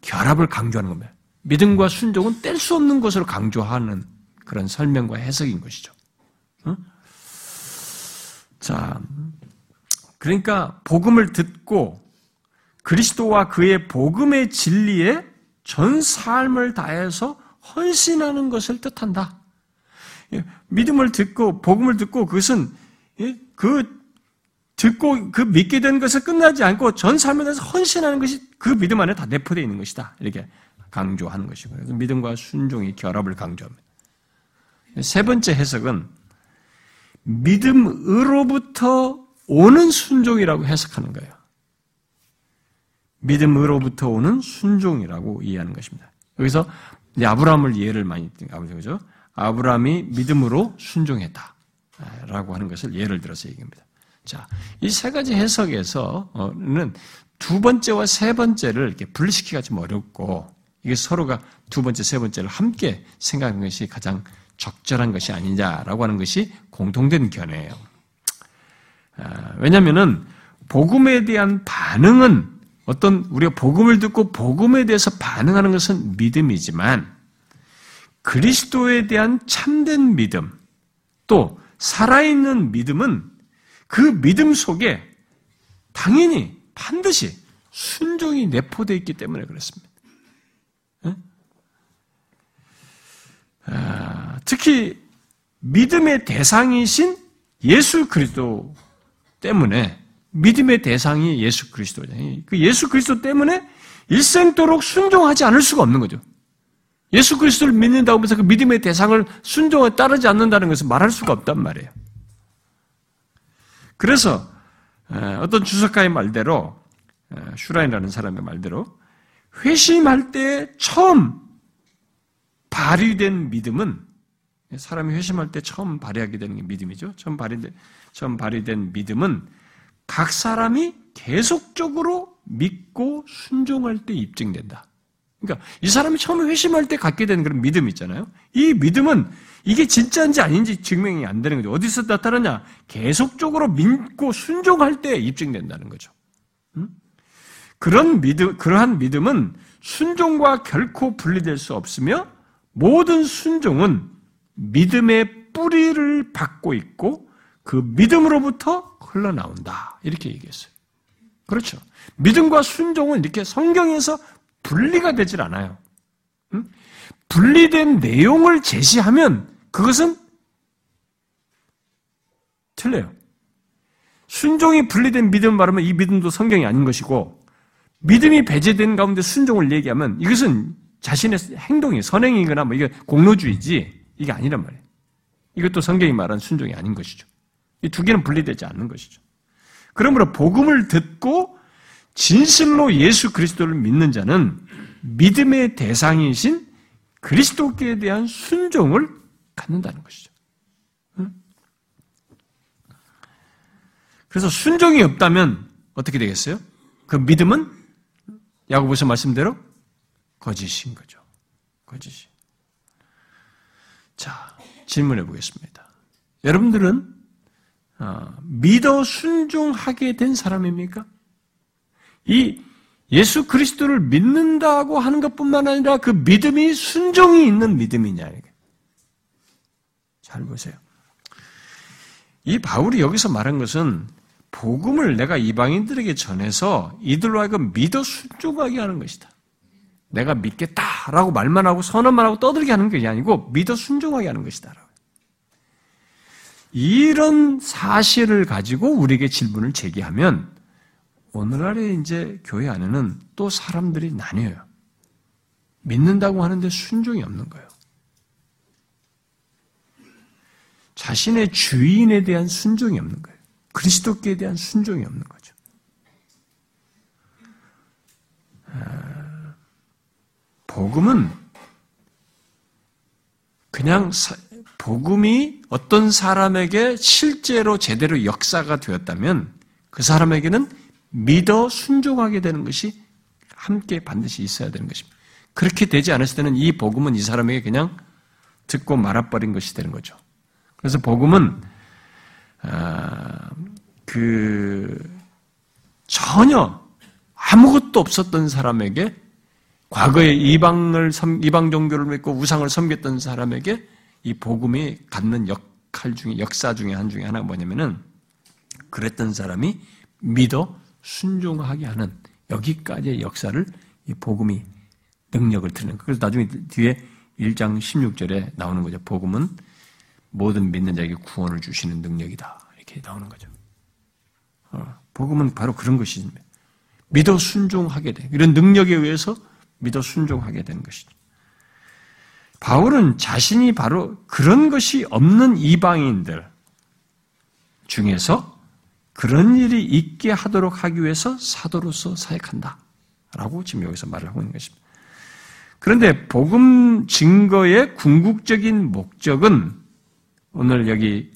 결합을 강조하는 겁니다. 믿음과 순종은 뗄 수 없는 것으로 강조하는 그런 설명과 해석인 것이죠. 자, 그러니까 복음을 듣고 그리스도와 그의 복음의 진리에 전 삶을 다해서 헌신하는 것을 뜻한다. 믿음을 듣고 복음을 듣고 그것은 듣고 그 믿게 된 것을 끝나지 않고 전 삶에 대해서 헌신하는 것이 그 믿음 안에 다 내포되어 있는 것이다. 이렇게 강조하는 것이고요. 그래서 믿음과 순종의 결합을 강조합니다. 세 번째 해석은 믿음으로부터 오는 순종이라고 해석하는 거예요. 믿음으로부터 오는 순종이라고 이해하는 것입니다. 여기서 아브라함을 예를 많이 들죠. 아브라함이 믿음으로 순종했다라고 하는 것을 예를 들어서 얘기합니다. 자, 이 세 가지 해석에서는 두 번째와 세 번째를 이렇게 분리시키기가 좀 어렵고 이게 서로가 두 번째, 세 번째를 함께 생각하는 것이 가장 적절한 것이 아니냐라고 하는 것이 공통된 견해예요. 왜냐면은, 복음에 대한 반응은 우리가 복음을 듣고 복음에 대해서 반응하는 것은 믿음이지만, 그리스도에 대한 참된 믿음, 또, 살아있는 믿음은 그 믿음 속에 당연히 반드시 순종이 내포되어 있기 때문에 그렇습니다. 특히, 믿음의 대상이신 예수 그리스도, 때문에 믿음의 대상이 예수 그리스도잖아요. 그 예수 그리스도 때문에 일생도록 순종하지 않을 수가 없는 거죠. 예수 그리스도를 믿는다고 하면서 그 믿음의 대상을 순종에 따르지 않는다는 것을 말할 수가 없단 말이에요. 그래서 어떤 주석가의 말대로 슈라인이라는 사람의 말대로 회심할 때 처음 발휘된 믿음은 사람이 회심할 때 처음 발휘하게 되는 게 믿음이죠. 처음 발휘된 믿음은 각 사람이 계속적으로 믿고 순종할 때 입증된다. 그러니까 이 사람이 처음 회심할 때 갖게 되는 그런 믿음이 있잖아요. 이 믿음은 이게 진짜인지 아닌지 증명이 안 되는 거죠. 어디서 나타나냐? 계속적으로 믿고 순종할 때 입증된다는 거죠. 그러한 믿음은 순종과 결코 분리될 수 없으며 모든 순종은 믿음의 뿌리를 받고 있고 그 믿음으로부터 흘러나온다. 이렇게 얘기했어요. 그렇죠. 믿음과 순종은 이렇게 성경에서 분리가 되질 않아요. 분리된 내용을 제시하면 그것은 틀려요. 순종이 분리된 믿음 말하면 이 믿음도 성경이 아닌 것이고 믿음이 배제된 가운데 순종을 얘기하면 이것은 자신의 행동이 선행이거나 이게 공로주의지 이게 아니란 말이에요. 이것도 성경이 말하는 순종이 아닌 것이죠. 이 두 개는 분리되지 않는 것이죠. 그러므로 복음을 듣고 진실로 예수 그리스도를 믿는 자는 믿음의 대상이신 그리스도께 대한 순종을 갖는다는 것이죠. 그래서 순종이 없다면 어떻게 되겠어요? 그 믿음은 야고보서 말씀대로 거짓인 거죠. 거짓이. 자, 질문해 보겠습니다. 여러분들은 믿어 순종하게 된 사람입니까? 이 예수 그리스도를 믿는다고 하는 것뿐만 아니라 그 믿음이 순종이 있는 믿음이냐. 잘 보세요. 이 바울이 여기서 말한 것은 복음을 내가 이방인들에게 전해서 이들로 하여금 믿어 순종하게 하는 것이다. 내가 믿겠다라고 말만 하고 선언만 하고 떠들게 하는 것이 아니고 믿어 순종하게 하는 것이다. 이런 사실을 가지고 우리에게 질문을 제기하면 오늘날의 이제 교회 안에는 또 사람들이 나뉘어요. 믿는다고 하는데 순종이 없는 거예요. 자신의 주인에 대한 순종이 없는 거예요. 그리스도께 대한 순종이 없는 거죠. 복음은 그냥 복음이 어떤 사람에게 실제로 제대로 역사가 되었다면 그 사람에게는 믿어 순종하게 되는 것이 함께 반드시 있어야 되는 것입니다. 그렇게 되지 않았을 때는 이 복음은 이 사람에게 그냥 듣고 말아버린 것이 되는 거죠. 그래서 복음은 전혀 아무것도 없었던 사람에게, 과거에 이방 종교를 믿고 우상을 섬겼던 사람에게 이 복음이 갖는 역사 중에 하나가 뭐냐면은 그랬던 사람이 믿어 순종하게 하는 여기까지의 역사를 이 복음이 능력을 드리는 거예요. 그래서 나중에 뒤에 1장 16절에 나오는 거죠. 복음은 모든 믿는 자에게 구원을 주시는 능력이다. 이렇게 나오는 거죠. 복음은 바로 그런 것입니다. 믿어 순종하게 돼. 이런 능력에 의해서 믿어 순종하게 되는 것이죠. 바울은 자신이 바로 그런 것이 없는 이방인들 중에서 그런 일이 있게 하도록 하기 위해서 사도로서 사역한다 라고 지금 여기서 말을 하고 있는 것입니다. 그런데 복음 증거의 궁극적인 목적은 오늘 여기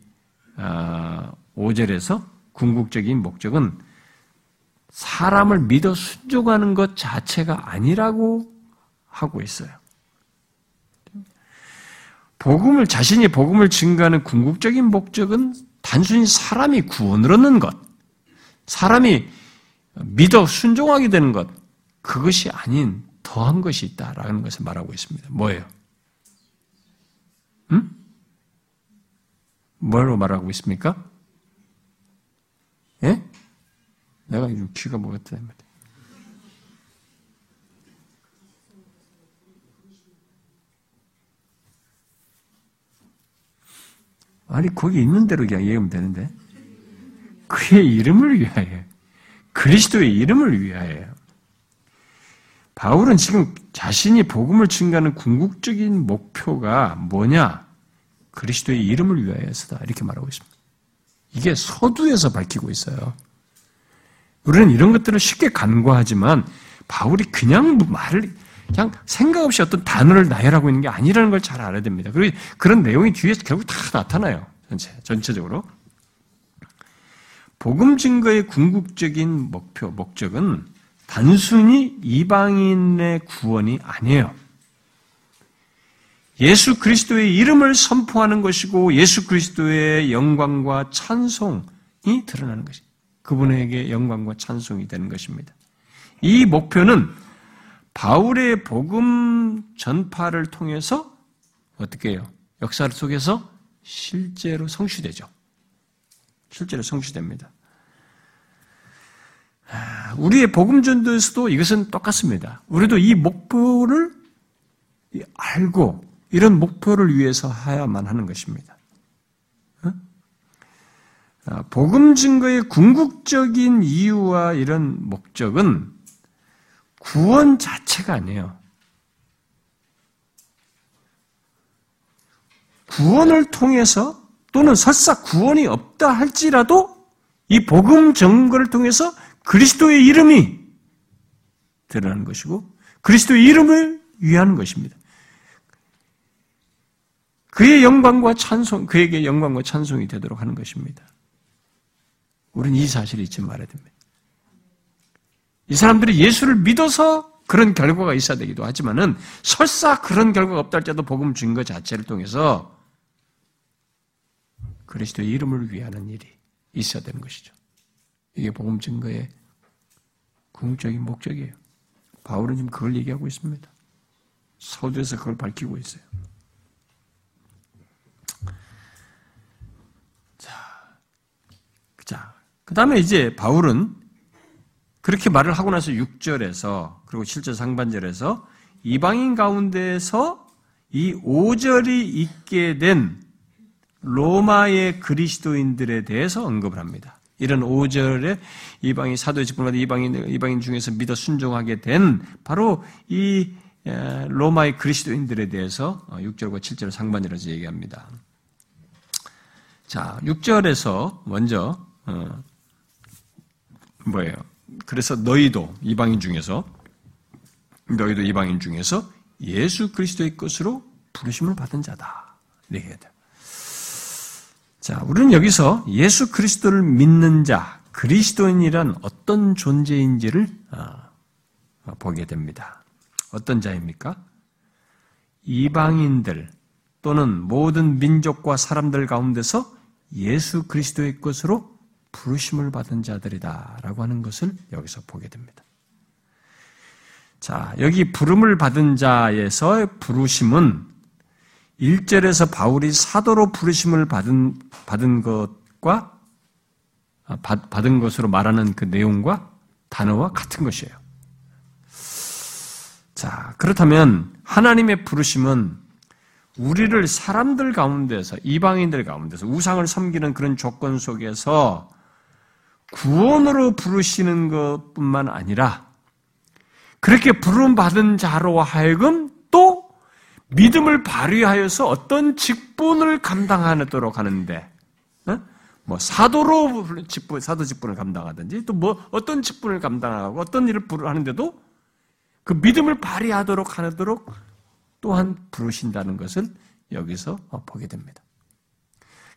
5절에서 궁극적인 목적은 사람을 믿어 순종하는 것 자체가 아니라고 하고 있어요. 자신이 복음을 증거하는 궁극적인 목적은 단순히 사람이 구원을 얻는 것, 사람이 믿어 순종하게 되는 것, 그것이 아닌 더한 것이 있다라는 것을 말하고 있습니다. 뭐예요? 뭐로 말하고 있습니까? 예? 내가 요즘 귀가 뭐였다. 아니, 거기 있는 대로 그냥 얘기하면 되는데. 그의 이름을 위하여. 그리스도의 이름을 위하여. 바울은 지금 자신이 복음을 증거하는 궁극적인 목표가 뭐냐? 그리스도의 이름을 위하여서다. 이렇게 말하고 있습니다. 이게 서두에서 밝히고 있어요. 우리는 이런 것들을 쉽게 간과하지만 바울이 그냥 그냥 생각 없이 어떤 단어를 나열하고 있는 게 아니라는 걸 잘 알아야 됩니다. 그리고 그런 내용이 뒤에 결국 다 나타나요. 전체적으로. 복음 증거의 궁극적인 목적은 단순히 이방인의 구원이 아니에요. 예수 그리스도의 이름을 선포하는 것이고 예수 그리스도의 영광과 찬송이 드러나는 것입니다. 그분에게 영광과 찬송이 되는 것입니다. 이 목표는 바울의 복음 전파를 통해서 어떻게 해요? 역사 속에서 실제로 성취되죠. 실제로 성취됩니다. 우리의 복음 전도에서도 이것은 똑같습니다. 우리도 이 목표를 알고 이런 목표를 위해서 해야만 하는 것입니다. 복음 증거의 궁극적인 이유와 이런 목적은 구원 자체가 아니에요. 구원을 통해서 또는 설사 구원이 없다 할지라도 이 복음 증거를 통해서 그리스도의 이름이 드러나는 것이고 그리스도의 이름을 위하는 것입니다. 그에게 영광과 찬송이 되도록 하는 것입니다. 우리는 이 사실을 잊지 말아야 됩니다. 이 사람들이 예수를 믿어서 그런 결과가 있어야 되기도 하지만은 설사 그런 결과가 없다 할지라도 복음 증거 자체를 통해서 그리스도의 이름을 위하는 일이 있어야 되는 것이죠. 이게 복음 증거의 궁극적인 목적이에요. 바울은 지금 그걸 얘기하고 있습니다. 서두에서 그걸 밝히고 있어요. 그 다음에 이제 바울은 그렇게 말을 하고 나서 6절에서 그리고 7절 상반절에서 이방인 가운데에서 이 5절이 있게 된 로마의 그리스도인들에 대해서 언급을 합니다. 이런 5절에 이방이 사도의 직분을 받은 이방인 중에서 믿어 순종하게 된 바로 이 로마의 그리스도인들에 대해서 6절과 7절 상반절에서 얘기합니다. 자, 6절에서 먼저 뭐예요? 그래서 너희도 이방인 중에서 예수 그리스도의 것으로 부르심을 받은 자다. 이렇게 해야 돼요. 자, 우리는 여기서 예수 그리스도를 믿는 자, 그리스도인이란 어떤 존재인지를 보게 됩니다. 어떤 자입니까? 이방인들 또는 모든 민족과 사람들 가운데서 예수 그리스도의 것으로 부르심을 받은 자들이다라고 하는 것을 여기서 보게 됩니다. 자, 여기 부름을 받은 자에서 부르심은 1절에서 바울이 사도로 부르심을 받은 것으로 말하는 그 내용과 단어와 같은 것이에요. 자, 그렇다면 하나님의 부르심은 우리를 사람들 가운데서, 이방인들 가운데서 우상을 섬기는 그런 조건 속에서 구원으로 부르시는 것뿐만 아니라 그렇게 부름받은 자로 하여금 또 믿음을 발휘하여서 어떤 직분을 감당하도록 하는데, 뭐 사도로 직분, 사도 직분을 감당하든지 또 뭐 어떤 직분을 감당하고 어떤 일을 하는데도 그 믿음을 발휘하도록 또한 부르신다는 것을 여기서 보게 됩니다.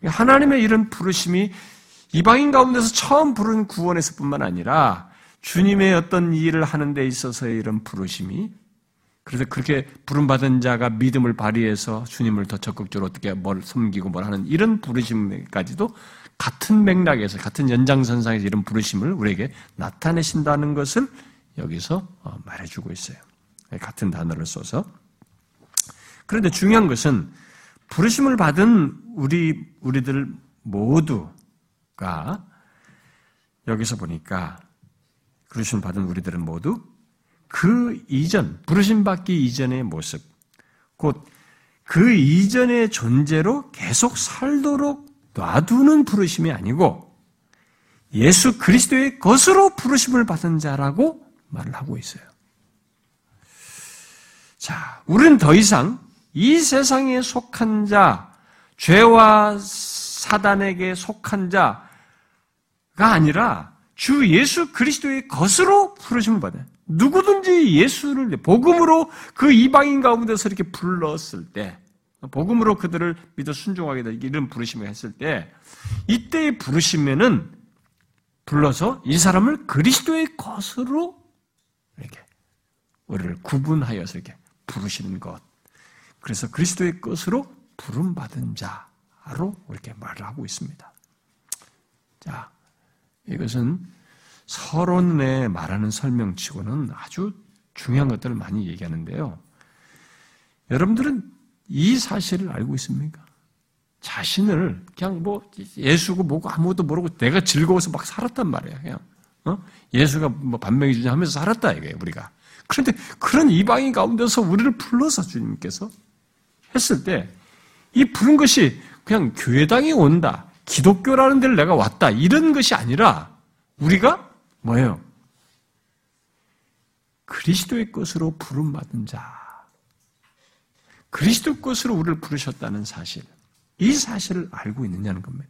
하나님의 이런 부르심이 이방인 가운데서 처음 부른 구원에서뿐만 아니라 주님의 어떤 일을 하는 데 있어서의 이런 부르심이, 그래서 그렇게 부름받은 자가 믿음을 발휘해서 주님을 더 적극적으로 어떻게 뭘 섬기고 뭘 하는 이런 부르심까지도 같은 맥락에서, 같은 연장선상에서 이런 부르심을 우리에게 나타내신다는 것을 여기서 말해주고 있어요. 같은 단어를 써서. 그런데 중요한 것은 부르심을 받은 우리들 모두가 여기서 보니까 부르심 받은 우리들은 모두 그 이전, 부르심 받기 이전의 모습, 곧 그 이전의 존재로 계속 살도록 놔두는 부르심이 아니고 예수 그리스도의 것으로 부르심을 받은 자라고 말을 하고 있어요. 자, 우리는 더 이상 이 세상에 속한 자, 죄와 사단에게 속한 자가 아니라 주 예수 그리스도의 것으로 부르심을 받아요. 누구든지 예수를 복음으로 그 이방인 가운데서 이렇게 불렀을 때, 복음으로 그들을 믿어 순종하게 되는 이런 부르심을 했을 때, 이때의 부르심에는 불러서 이 사람을 그리스도의 것으로 이렇게 우리를 구분하여서 이렇게 부르시는 것. 그래서 그리스도의 것으로 부름받은 자로 이렇게 말을 하고 있습니다. 자, 이것은 서론에 말하는 설명치고는 아주 중요한 것들을 많이 얘기하는데요. 여러분들은 이 사실을 알고 있습니까? 자신을 그냥 뭐 예수고 뭐고 아무것도 모르고 내가 즐거워서 막 살았단 말이에요. 그냥 예수가 뭐 반명이 주냐 하면서 살았다 이게 우리가. 그런데 그런 이방인 가운데서 우리를 불러서 주님께서 했을 때 이 부른 것이 그냥 교회당이 온다, 기독교라는 데를 내가 왔다, 이런 것이 아니라 우리가 뭐예요? 그리스도의 것으로 부름받은 자, 그리스도 것으로 우리를 부르셨다는 사실, 이 사실을 알고 있느냐는 겁니다.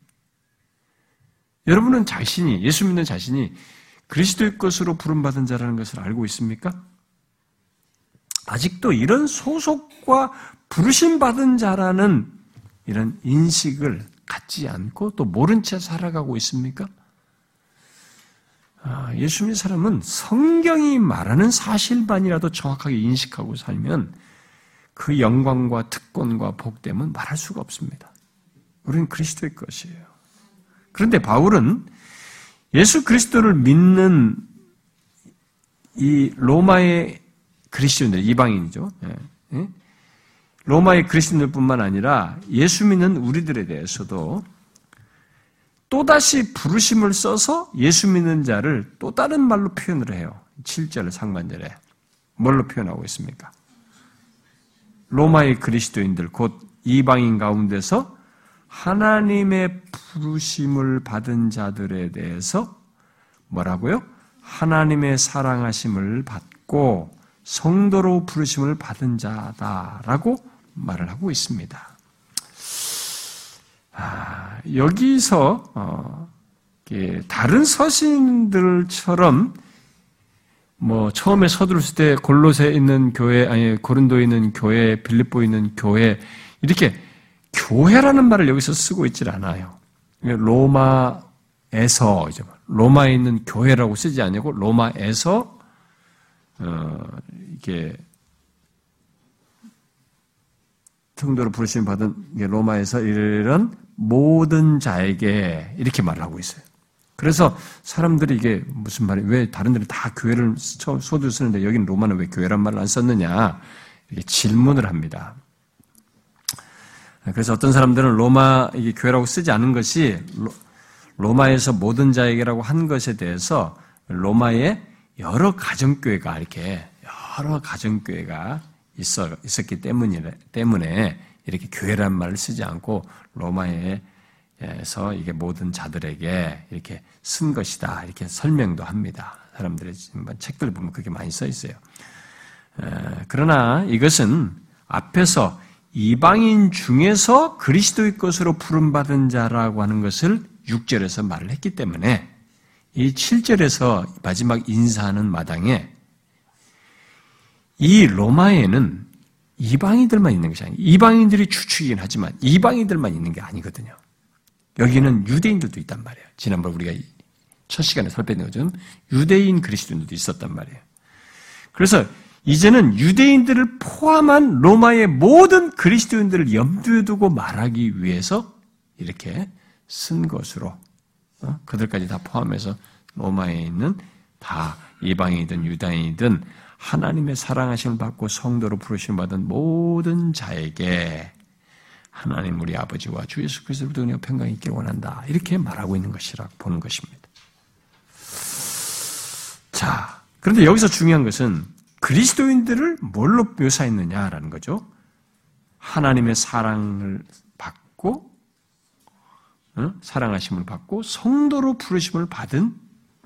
여러분은 자신이, 예수 믿는 자신이 그리스도의 것으로 부름받은 자라는 것을 알고 있습니까? 아직도 이런 소속과 부르심받은 자라는 이런 인식을 갖지 않고 또 모른 채 살아가고 있습니까? 아, 예수님의 사람은 성경이 말하는 사실만이라도 정확하게 인식하고 살면 그 영광과 특권과 복됨은 말할 수가 없습니다. 우리는 그리스도의 것이에요. 그런데 바울은 예수 그리스도를 믿는 이 로마의 그리스도인들, 이방인이죠. 예. 로마의 그리스도인들뿐만 아니라 예수 믿는 우리들에 대해서도 또다시 부르심을 써서 예수 믿는 자를 또 다른 말로 표현을 해요. 7절 상반절에 뭘로 표현하고 있습니까? 로마의 그리스도인들 곧 이방인 가운데서 하나님의 부르심을 받은 자들에 대해서 뭐라고요? 하나님의 사랑하심을 받고 성도로 부르심을 받은 자다라고 말을 하고 있습니다. 여기서 다른 서신들처럼 뭐 처음에 서두르실 때 골로새에 있는 교회, 아니 고린도에 있는 교회, 빌립보에 있는 교회 이렇게 교회라는 말을 여기서 쓰고 있질 않아요. 로마에서 이제 로마에 있는 교회라고 쓰지 않냐고 로마에서 이게 성도로 부르심 받은 로마에서 이런 모든 자에게 이렇게 말을 하고 있어요. 그래서 사람들이 이게 무슨 말이 왜 다른 데는 다 교회를 소두를 쓰는데 여기는 로마는 왜 교회란 말을 안 썼느냐 이렇게 질문을 합니다. 그래서 어떤 사람들은 로마 이게 교회라고 쓰지 않은 것이 로마에서 모든 자에게라고 한 것에 대해서 로마의 여러 가정교회가 이렇게 여러 가정교회가 있었기 때문에 이렇게 교회란 말을 쓰지 않고 로마에서 이게 모든 자들에게 이렇게 쓴 것이다 이렇게 설명도 합니다. 사람들의 책들 보면 그렇게 많이 써 있어요. 그러나 이것은 앞에서 이방인 중에서 그리스도의 것으로 부름받은 자라고 하는 것을 6절에서 말을 했기 때문에 이 7절에서 마지막 인사하는 마당에 이 로마에는 이방인들만 있는 것이 아니에요. 이방인들이 주축이긴 하지만 이방인들만 있는 게 아니거든요. 여기는 유대인들도 있단 말이에요. 지난번 우리가 첫 시간에 살펴본 것처럼 유대인 그리스도인들도 있었단 말이에요. 그래서 이제는 유대인들을 포함한 로마의 모든 그리스도인들을 염두에 두고 말하기 위해서 이렇게 쓴 것으로 그들까지 다 포함해서 로마에 있는 다 이방인이든 유대인이든 하나님의 사랑하심을 받고 성도로 부르심을 받은 모든 자에게 하나님 우리 아버지와 주 예수 그리스도의 은혜와 평강이 있기를 원한다. 이렇게 말하고 있는 것이라고 보는 것입니다. 자, 그런데 여기서 중요한 것은 그리스도인들을 뭘로 묘사했느냐라는 거죠. 하나님의 사랑을 받고 사랑하심을 받고 성도로 부르심을 받은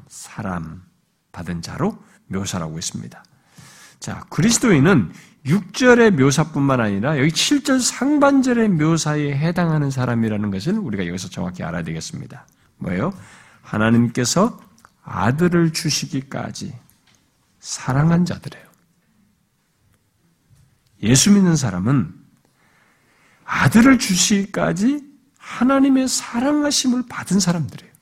사람, 받은 자로 묘사하고 있습니다. 자, 그리스도인은 6절의 묘사뿐만 아니라 여기 7절 상반절의 묘사에 해당하는 사람이라는 것을 우리가 여기서 정확히 알아야 되겠습니다. 뭐예요? 하나님께서 아들을 주시기까지 사랑한 자들이에요. 예수 믿는 사람은 아들을 주시기까지 하나님의 사랑하심을 받은 사람들이에요.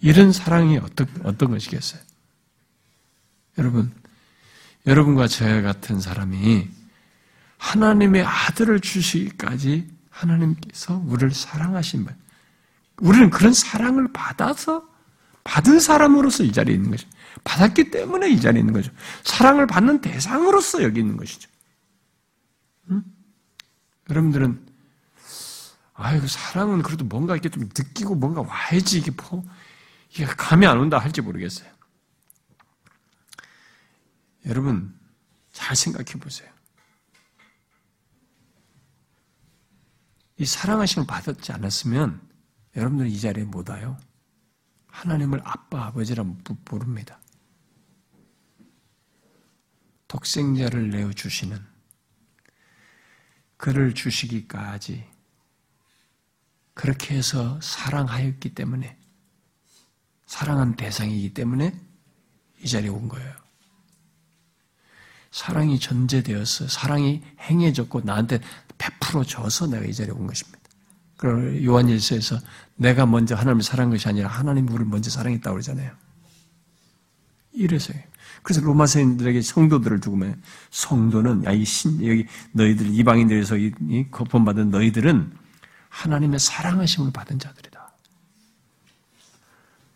이런 사랑이 어떤 것이겠어요? 여러분, 여러분과 저 같은 사람이 하나님의 아들을 주시기까지 하나님께서 우리를 사랑하신 분, 우리는 그런 사랑을 받아서 받은 사람으로서 이 자리에 있는 거죠. 받았기 때문에 이 자리에 있는 거죠. 사랑을 받는 대상으로서 여기 있는 것이죠. 응? 여러분들은 아이고 사랑은 그래도 뭔가 이렇게 좀 느끼고 뭔가 와야지 이게 감이 안 온다 할지 모르겠어요. 여러분 잘 생각해 보세요. 이 사랑하심을 받았지 않았으면 여러분들은 이 자리에 못 와요. 하나님을 아빠, 아버지라 부릅니다. 독생자를 내어주시는 그를 주시기까지 그렇게 해서 사랑하였기 때문에 사랑한 대상이기 때문에 이 자리에 온 거예요. 사랑이 전제되어서 사랑이 행해졌고 나한테 베풀어져서 내가 이 자리에 온 것입니다. 그리고 요한일서에서 내가 먼저 하나님을 사랑한 것이 아니라 하나님이 우리를 먼저 사랑했다고 그러잖아요. 이래서요. 그래서 로마서인들에게 성도들을 두고 말해요. 성도는 야, 여기 너희들 이방인들에서 이 거품받은 너희들은 하나님의 사랑하심을 받은 자들이다.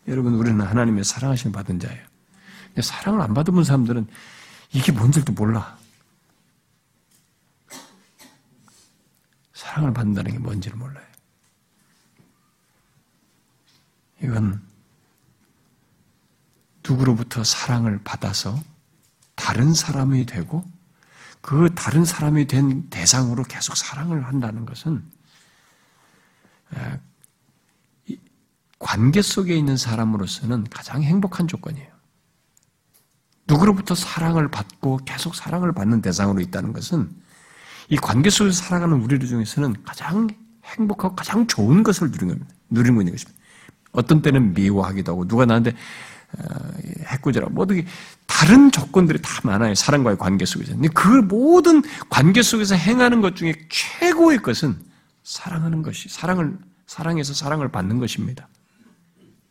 여러분 우리는 하나님의 사랑하심을 받은 자예요. 근데 사랑을 안 받은 사람들은 이게 뭔지도 몰라. 사랑을 받는다는 게 뭔지를 몰라요. 이건 누구로부터 사랑을 받아서 다른 사람이 되고 그 다른 사람이 된 대상으로 계속 사랑을 한다는 것은 관계 속에 있는 사람으로서는 가장 행복한 조건이에요. 누구로부터 사랑을 받고 계속 사랑을 받는 대상으로 있다는 것은 이 관계 속에서 살아가는 우리 중에서는 가장 행복하고 가장 좋은 것을 누리고 있는 것입니다. 어떤 때는 미워하기도 하고 누가 나한테 해코지라고 뭐 어떻게 다른 조건들이 다 많아요. 사랑과의 관계 속에서. 근데 그 모든 관계 속에서 행하는 것 중에 최고의 것은 사랑하는 것이 사랑해서 사랑을 받는 것입니다.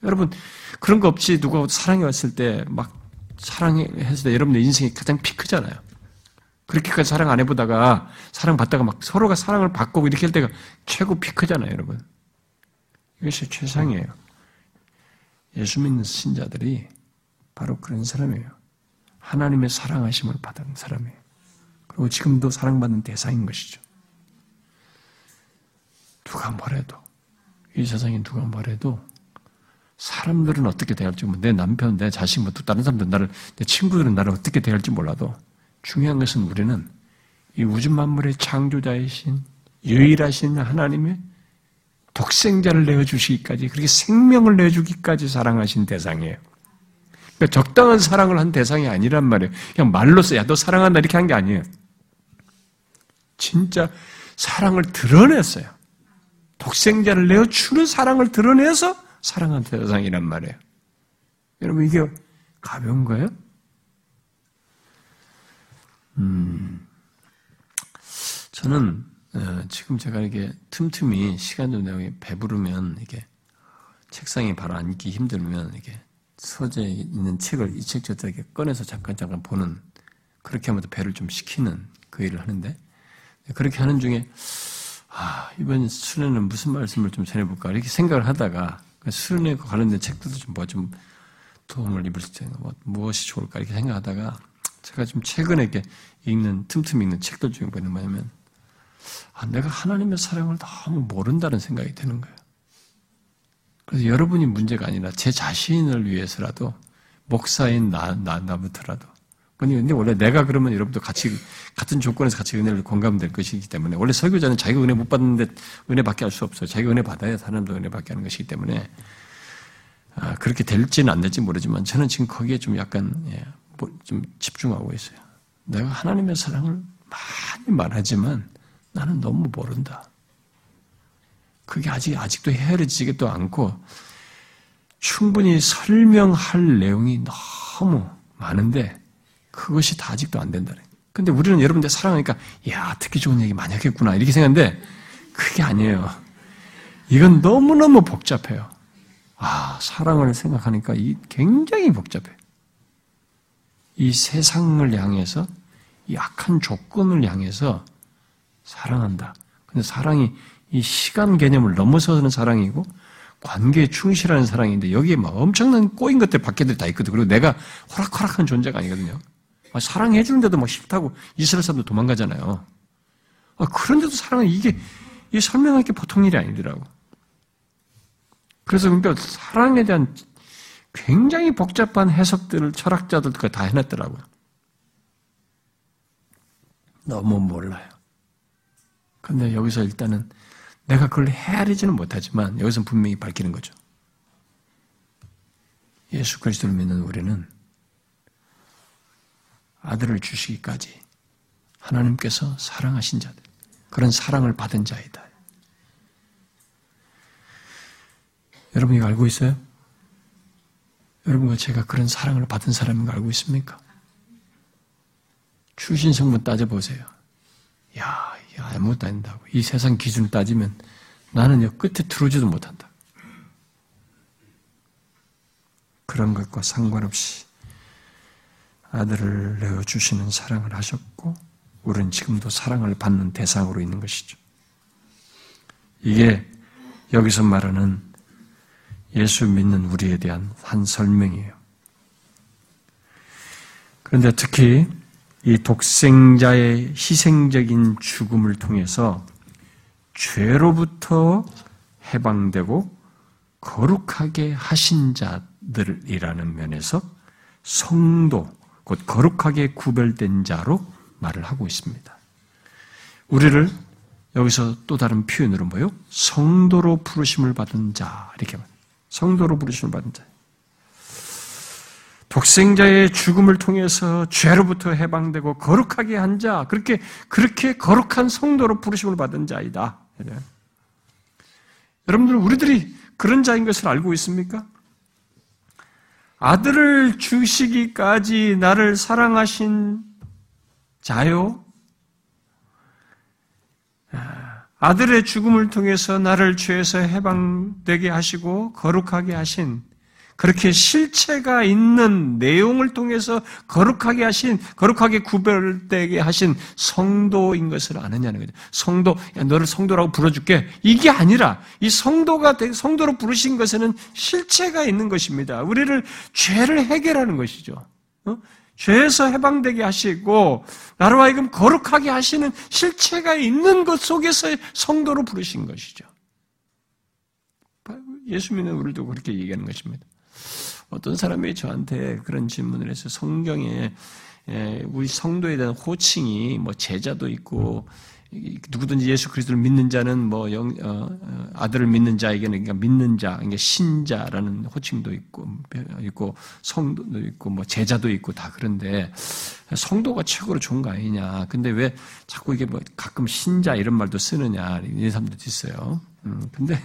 여러분 그런 거 없이 누가 사랑해 왔을 때 막 사랑했을 때 여러분의 인생이 가장 피크잖아요. 그렇게까지 사랑 안 해보다가 사랑받다가 막 서로가 사랑을 받고 이렇게 할 때가 최고 피크잖아요, 여러분. 이것이 최상이에요. 예수 믿는 신자들이 바로 그런 사람이에요. 하나님의 사랑하심을 받은 사람이에요. 그리고 지금도 사랑받는 대상인 것이죠. 누가 뭐래도 이 세상에 누가 뭐래도 사람들은 어떻게 대할지 내 남편, 내 자식, 뭐 또 다른 사람들 나를 내 친구들은 나를 어떻게 대할지 몰라도 중요한 것은 우리는 이 우주 만물의 창조자이신 유일하신 하나님의 독생자를 내어주시기까지 그렇게 생명을 내주기까지 사랑하신 대상이에요. 그러니까 적당한 사랑을 한 대상이 아니란 말이에요. 그냥 말로써 야 너 사랑한다 이렇게 한 게 아니에요. 진짜 사랑을 드러냈어요. 독생자를 내어주는 사랑을 드러내서 사랑한 대상이란 말이에요. 여러분 이게 가벼운 거예요? 저는 지금 제가 이렇게 틈틈이 시간 좀 내고 배부르면 이렇게 책상에 바로 앉기 힘들면 이렇게 서재에 있는 책을 이 책 저 책 이렇게 꺼내서 잠깐 보는 그렇게 하면서 배를 좀 식히는 그 일을 하는데 그렇게 하는 중에 이번 수련은 무슨 말씀을 좀 전해볼까 이렇게 생각을 하다가 수련에 관련된 책들도 좀 도움을 입을 수 있는 무엇이 좋을까 이렇게 생각하다가 제가 좀 최근에 이렇게 틈틈이 읽는 책들 중에 뭐냐면 내가 하나님의 사랑을 너무 모른다는 생각이 드는 거예요. 그래서 여러분이 문제가 아니라 제 자신을 위해서라도 목사인 나부터라도 근데 원래 내가 그러면 여러분도 같은 조건에서 같이 은혜를 공감될 것이기 때문에 원래 설교자는 자기가 은혜 못 받는데 은혜밖에 할 수 없어요. 자기가 은혜 받아야 사람도 은혜밖에 하는 것이기 때문에 그렇게 될지는 안 될지 모르지만 저는 지금 거기에 좀 약간 좀 집중하고 있어요. 내가 하나님의 사랑을 많이 말하지만 나는 너무 모른다. 그게 아직도 헤아려지지도 않고 충분히 설명할 내용이 너무 많은데 그것이 다 아직도 안 된다는 거예요. 근데 우리는 여러분들 사랑하니까 특히 좋은 얘기 많이 하겠구나 이렇게 생각하는데 그게 아니에요. 이건 너무너무 복잡해요. 사랑을 생각하니까 굉장히 복잡해요. 이 세상을 향해서 이 악한 조건을 향해서 사랑한다. 근데 사랑이 이 시간 개념을 넘어서는 사랑이고 관계에 충실하는 사랑인데 여기에 막 엄청난 꼬인 것들 밖에들 다 있거든. 그리고 내가 호락호락한 존재가 아니거든요. 사랑해 주는데도 막 싫다고 이스라엘 사람도 도망가잖아요. 그런데도 사랑은 이게 설명할 게 보통 일이 아니더라고. 그래서 그러니까 사랑에 대한 굉장히 복잡한 해석들을 철학자들도 다 해놨더라고요. 너무 몰라요. 근데 여기서 일단은 내가 그걸 헤아리지는 못하지만 여기서 분명히 밝히는 거죠. 예수 그리스도를 믿는 우리는 아들을 주시기까지 하나님께서 사랑하신 자들, 그런 사랑을 받은 자이다. 여러분 이거 알고 있어요? 여러분과 제가 그런 사랑을 받은 사람인 거 알고 있습니까? 출신 성분 따져보세요. 아무것도 아닌다고. 이 세상 기준을 따지면 나는 요 끝에 들어오지도 못한다. 그런 것과 상관없이 아들을 내어주시는 사랑을 하셨고 우리는 지금도 사랑을 받는 대상으로 있는 것이죠. 이게 여기서 말하는 예수 믿는 우리에 대한 한 설명이에요. 그런데 특히 이 독생자의 희생적인 죽음을 통해서 죄로부터 해방되고 거룩하게 하신 자들이라는 면에서 성도, 곧 거룩하게 구별된 자로 말을 하고 있습니다. 우리를 여기서 또 다른 표현으로 뭐요? 성도로 부르심을 받은 자, 이렇게 말합니다. 성도로 부르심을 받은 자. 독생자의 죽음을 통해서 죄로부터 해방되고 거룩하게 한 자, 그렇게 거룩한 성도로 부르심을 받은 자이다. 여러분들, 우리들이 그런 자인 것을 알고 있습니까? 아들을 주시기까지 나를 사랑하신 자요? 아들의 죽음을 통해서 나를 죄에서 해방되게 하시고 거룩하게 하신, 그렇게 실체가 있는 내용을 통해서 거룩하게 하신, 거룩하게 구별되게 하신 성도인 것을 아느냐는 거죠. 성도, 야, 너를 성도라고 불러줄게. 이게 아니라, 이 성도가, 성도로 부르신 것에는 실체가 있는 것입니다. 우리를 죄를 해결하는 것이죠. 죄에서 해방되게 하시고, 나로 하여금 거룩하게 하시는 실체가 있는 것 속에서 성도로 부르신 것이죠. 예수 믿는 우리도 그렇게 얘기하는 것입니다. 어떤 사람이 저한테 그런 질문을 해서 성경에 우리 성도에 대한 호칭이 뭐 제자도 있고 누구든지 예수 그리스도를 믿는 자는 뭐 아들을 믿는 자에게는 그러니까 믿는 자, 그러니까 신자라는 호칭도 있고 성도도 있고 뭐 제자도 있고 다 그런데 성도가 최고로 좋은 거 아니냐? 근데 왜 자꾸 이게 뭐 가끔 신자 이런 말도 쓰느냐? 이런 사람들도 있어요. 근데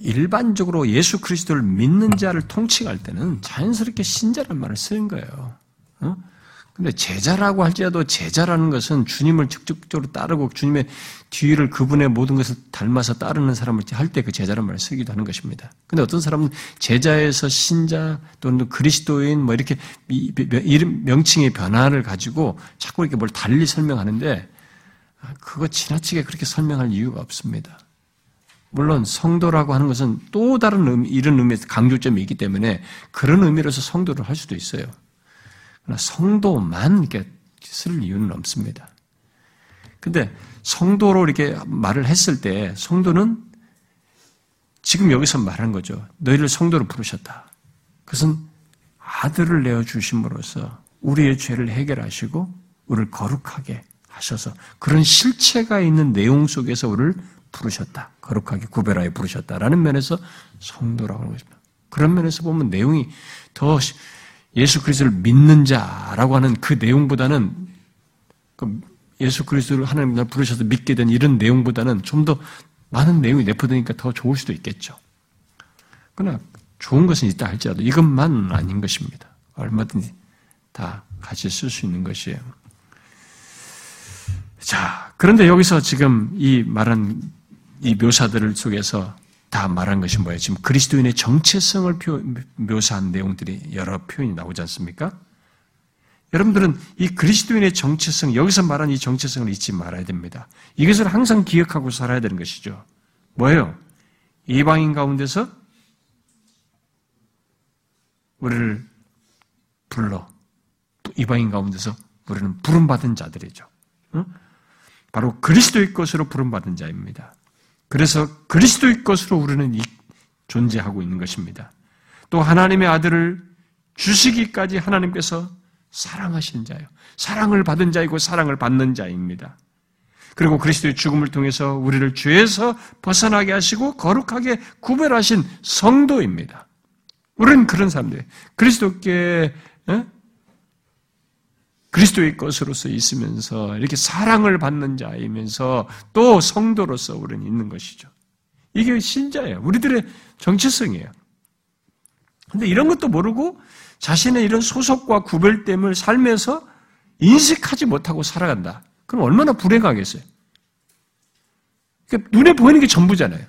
일반적으로 예수 그리스도를 믿는 자를 통칭할 때는 자연스럽게 신자란 말을 쓰는 거예요. 근데 제자라고 할지라도 제자라는 것은 주님을 직접적으로 따르고 주님의 뒤를 그분의 모든 것을 닮아서 따르는 사람을 할 때 그 제자란 말을 쓰기도 하는 것입니다. 근데 어떤 사람은 제자에서 신자 또는 그리스도인 뭐 이렇게 이름 명칭의 변화를 가지고 자꾸 이렇게 뭘 달리 설명하는데 그거 지나치게 그렇게 설명할 이유가 없습니다. 물론 성도라고 하는 것은 또 다른 이런 의미에서 강조점이 있기 때문에 그런 의미로서 성도를 할 수도 있어요. 그러나 성도만 이렇게 쓸 이유는 없습니다. 근데 성도로 이렇게 말을 했을 때 성도는 지금 여기서 말한 거죠. 너희를 성도로 부르셨다. 그것은 아들을 내어주심으로써 우리의 죄를 해결하시고 우리를 거룩하게 하셔서 그런 실체가 있는 내용 속에서 우리를 부르셨다. 거룩하게 구별하여 부르셨다라는 면에서 성도라고 하는 것입니다. 그런 면에서 보면 내용이 더 예수 그리스도를 믿는 자라고 하는 그 내용보다는 예수 그리스도를 하나님 날 부르셔서 믿게 된 이런 내용보다는 좀 더 많은 내용이 내포되니까 더 좋을 수도 있겠죠. 그러나 좋은 것은 있다 할지라도 이것만은 아닌 것입니다. 얼마든지 다 같이 쓸 수 있는 것이에요. 자, 그런데 여기서 지금 이 말한 이 묘사들 속에서 다 말한 것이 뭐예요? 지금 그리스도인의 정체성을 묘사한 내용들이 여러 표현이 나오지 않습니까? 여러분들은 이 그리스도인의 정체성, 여기서 말한 이 정체성을 잊지 말아야 됩니다. 이것을 항상 기억하고 살아야 되는 것이죠. 뭐예요? 이방인 가운데서 우리를 불러, 이방인 가운데서 우리는 부름받은 자들이죠. 바로 그리스도의 것으로 부름받은 자입니다. 그래서 그리스도의 것으로 우리는 존재하고 있는 것입니다. 또 하나님의 아들을 주시기까지 하나님께서 사랑하신 자예요. 사랑을 받은 자이고 사랑을 받는 자입니다. 그리고 그리스도의 죽음을 통해서 우리를 죄에서 벗어나게 하시고 거룩하게 구별하신 성도입니다. 우리는 그런 사람들이에요. 그리스도께 그리스도의 것으로서 있으면서 이렇게 사랑을 받는 자이면서 또 성도로서 우리는 있는 것이죠. 이게 신자예요. 우리들의 정체성이에요. 근데 이런 것도 모르고 자신의 이런 소속과 구별됨을 삶에서 인식하지 못하고 살아간다. 그럼 얼마나 불행하겠어요. 그러니까 눈에 보이는 게 전부잖아요.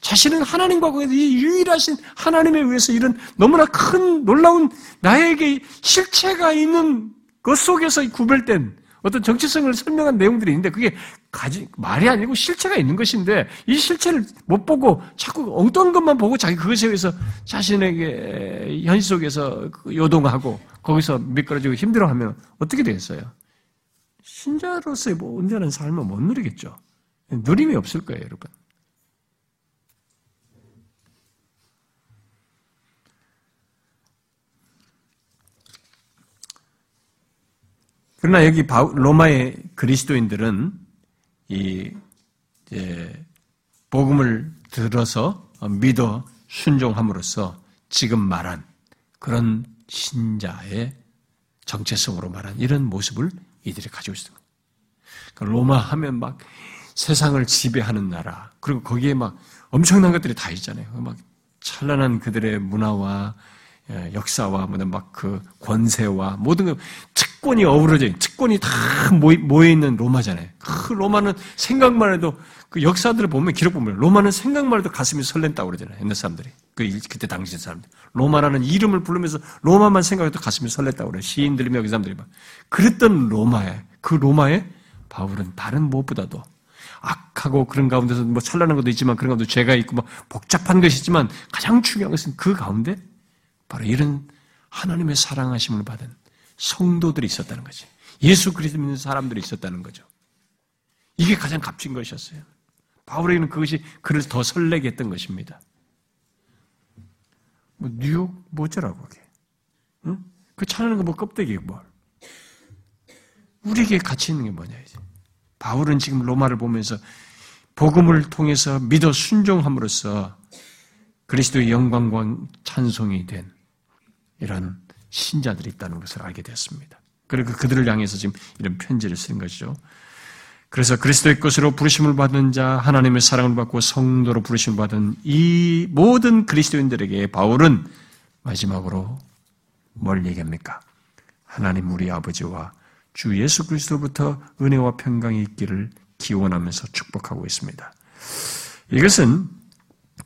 자신은 하나님과 이 유일하신 하나님에 의해서 이런 너무나 큰 놀라운 나에게 실체가 있는 그 속에서 구별된 어떤 정체성을 설명한 내용들이 있는데 그게 말이 아니고 실체가 있는 것인데 이 실체를 못 보고 자꾸 엉뚱한 것만 보고 자기 그것에 의해서 자신에게 현실 속에서 요동하고 거기서 미끄러지고 힘들어하면 어떻게 되겠어요? 신자로서의 온전한 삶을 못 누리겠죠. 누림이 없을 거예요, 여러분. 그러나 여기 로마의 그리스도인들은 이 복음을 들어서 믿어 순종함으로써 지금 말한 그런 신자의 정체성으로 말한 이런 모습을 이들이 가지고 있습니다. 그러니까 로마 하면 막 세상을 지배하는 나라, 그리고 거기에 막 엄청난 것들이 다 있잖아요. 막 찬란한 그들의 문화와 역사와 막 그 권세와 모든 것, 특권이 어우러져 있는, 특권이 다 모여있는 로마잖아요. 그 로마는 생각만 해도, 그 역사들을 보면, 기록 보면, 로마는 생각만 해도 가슴이 설렌다고 그러잖아요. 옛날 사람들이. 그때 당시 사람들. 로마라는 이름을 부르면서 로마만 생각해도 가슴이 설렜다고 그래요. 시인들이며 여기 사람들이 막. 그랬던 로마에, 그 로마에 바울은 다른 무엇보다도 악하고 그런 가운데서 뭐 찬란한 것도 있지만 그런 가운데 죄가 있고 막 복잡한 것이 있지만 가장 중요한 것은 그 가운데 바로 이런 하나님의 사랑하심을 받은 성도들이 있었다는 거지. 예수 그리스도 믿는 사람들이 있었다는 거죠. 이게 가장 값진 것이었어요. 바울에게는 그것이 그를 더 설레게 했던 것입니다. 뭐 뉴욕 뭐저라고 그게. 응? 그 찬하는 거 뭐 껍데기 뭘. 우리에게 가치 있는 게 뭐냐 이제. 바울은 지금 로마를 보면서 복음을 통해서 믿어 순종함으로써 그리스도의 영광과 찬송이 된 이런 신자들이 있다는 것을 알게 되었습니다. 그리고 그들을 향해서 지금 이런 편지를 쓴 것이죠. 그래서 그리스도의 것으로 부르심을 받은 자, 하나님의 사랑을 받고 성도로 부르심을 받은 이 모든 그리스도인들에게 바울은 마지막으로 뭘 얘기합니까? 하나님 우리 아버지와 주 예수 그리스도부터 은혜와 평강이 있기를 기원하면서 축복하고 있습니다. 이것은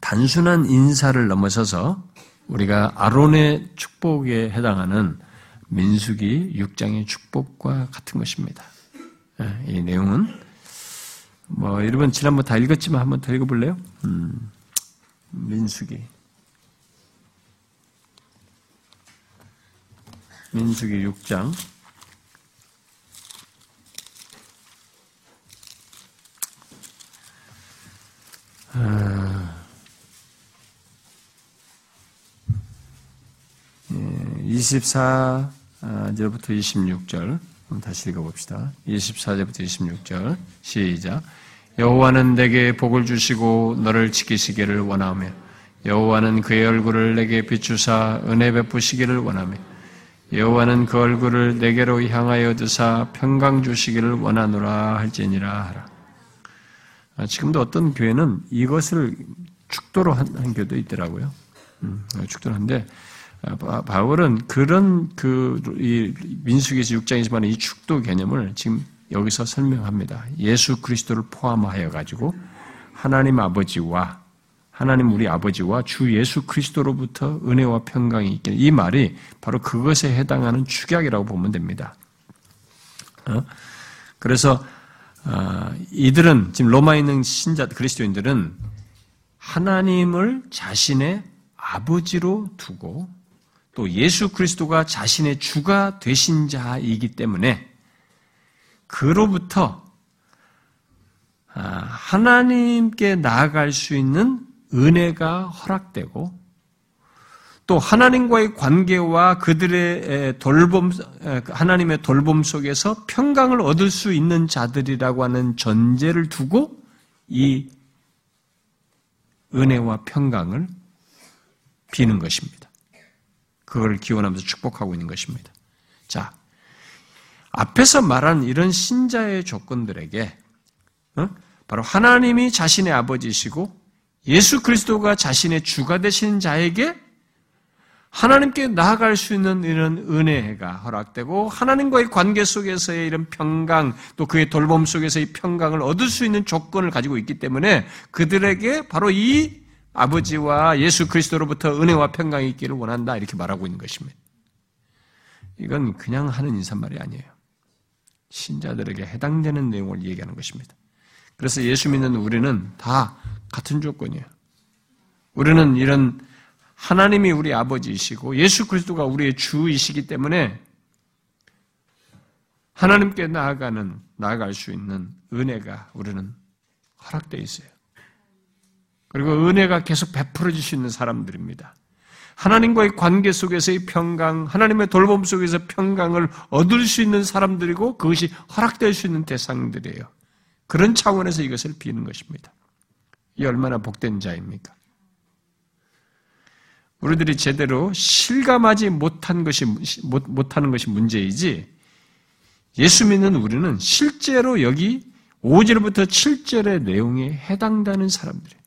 단순한 인사를 넘어서서 우리가 아론의 축복에 해당하는 민수기 6장의 축복과 같은 것입니다. 이 내용은 뭐 여러분 지난번 다 읽었지만 한번 더 읽어볼래요? 민수기 6장 24절부터 26절 다시 읽어봅시다. 24절부터 26절 시작. 여호와는 내게 복을 주시고 너를 지키시기를 원하며 여호와는 그의 얼굴을 내게 비추사 은혜 베푸시기를 원하며 여호와는 그 얼굴을 내게로 향하여 드사 평강 주시기를 원하노라 할지니라 하라. 지금도 어떤 교회는 이것을 축도로 한 교회도 있더라고요. 축도로 한데 바울은 그런 이 민수기 6장이지만 이 축도 개념을 지금 여기서 설명합니다. 예수 그리스도를 포함하여 가지고 하나님 아버지와 하나님 우리 아버지와 주 예수 그리스도로부터 은혜와 평강이 있기를. 이 말이 바로 그것에 해당하는 축약이라고 보면 됩니다. 그래서 이들은 지금 로마에 있는 신자 그리스도인들은 하나님을 자신의 아버지로 두고 또 예수 그리스도가 자신의 주가 되신 자이기 때문에 그로부터 하나님께 나아갈 수 있는 은혜가 허락되고 또 하나님과의 관계와 그들의 돌봄, 하나님의 돌봄 속에서 평강을 얻을 수 있는 자들이라고 하는 전제를 두고 이 은혜와 평강을 비는 것입니다. 그걸 기원하면서 축복하고 있는 것입니다. 자, 앞에서 말한 이런 신자의 조건들에게 바로 하나님이 자신의 아버지시고 예수 그리스도가 자신의 주가 되신 자에게 하나님께 나아갈 수 있는 이런 은혜가 허락되고 하나님과의 관계 속에서의 이런 평강 또 그의 돌봄 속에서의 평강을 얻을 수 있는 조건을 가지고 있기 때문에 그들에게 바로 이 아버지와 예수 그리스도로부터 은혜와 평강이 있기를 원한다 이렇게 말하고 있는 것입니다. 이건 그냥 하는 인사말이 아니에요. 신자들에게 해당되는 내용을 얘기하는 것입니다. 그래서 예수 믿는 우리는 다 같은 조건이에요. 우리는 이런 하나님이 우리 아버지이시고 예수 그리스도가 우리의 주이시기 때문에 하나님께 나아갈 수 있는 은혜가 우리는 허락되어 있어요. 그리고 은혜가 계속 베풀어질 수 있는 사람들입니다. 하나님과의 관계 속에서의 평강, 하나님의 돌봄 속에서 평강을 얻을 수 있는 사람들이고 그것이 허락될 수 있는 대상들이에요. 그런 차원에서 이것을 비는 것입니다. 이 얼마나 복된 자입니까? 우리들이 제대로 실감하지 못하는 것이 문제이지, 예수 믿는 우리는 실제로 여기 5절부터 7절의 내용에 해당되는 사람들이에요.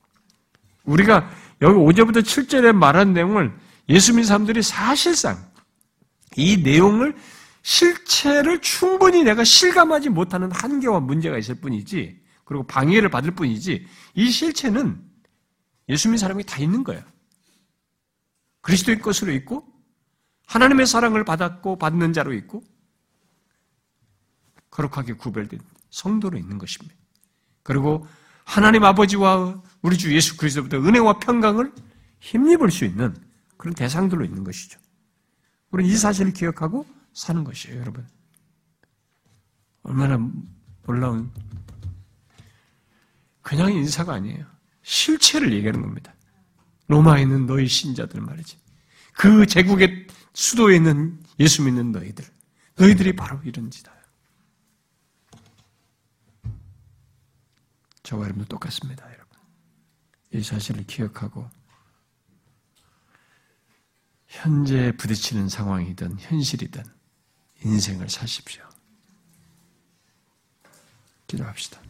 우리가 여기 5절부터 7절에 말한 내용을 예수 믿는 사람들이 사실상 이 내용을 실체를 충분히 내가 실감하지 못하는 한계와 문제가 있을 뿐이지, 그리고 방해를 받을 뿐이지, 이 실체는 예수 믿는 사람이 다 있는 거예요. 그리스도의 것으로 있고, 하나님의 사랑을 받았고 받는 자로 있고, 거룩하게 구별된 성도로 있는 것입니다. 그리고 하나님 아버지와 우리 주 예수 그리스도부터 은혜와 평강을 힘입을 수 있는 그런 대상들로 있는 것이죠. 우리는 이 사실을 기억하고 사는 것이에요, 여러분. 얼마나 놀라운, 그냥 인사가 아니에요. 실체를 얘기하는 겁니다. 로마에 있는 너희 신자들 말이지. 그 제국의 수도에 있는 예수 믿는 너희들. 너희들이 바로 이런지다. 저와 여러분도 똑같습니다, 여러분. 이 사실을 기억하고 현재 부딪히는 상황이든 현실이든 인생을 사십시오. 기도합시다.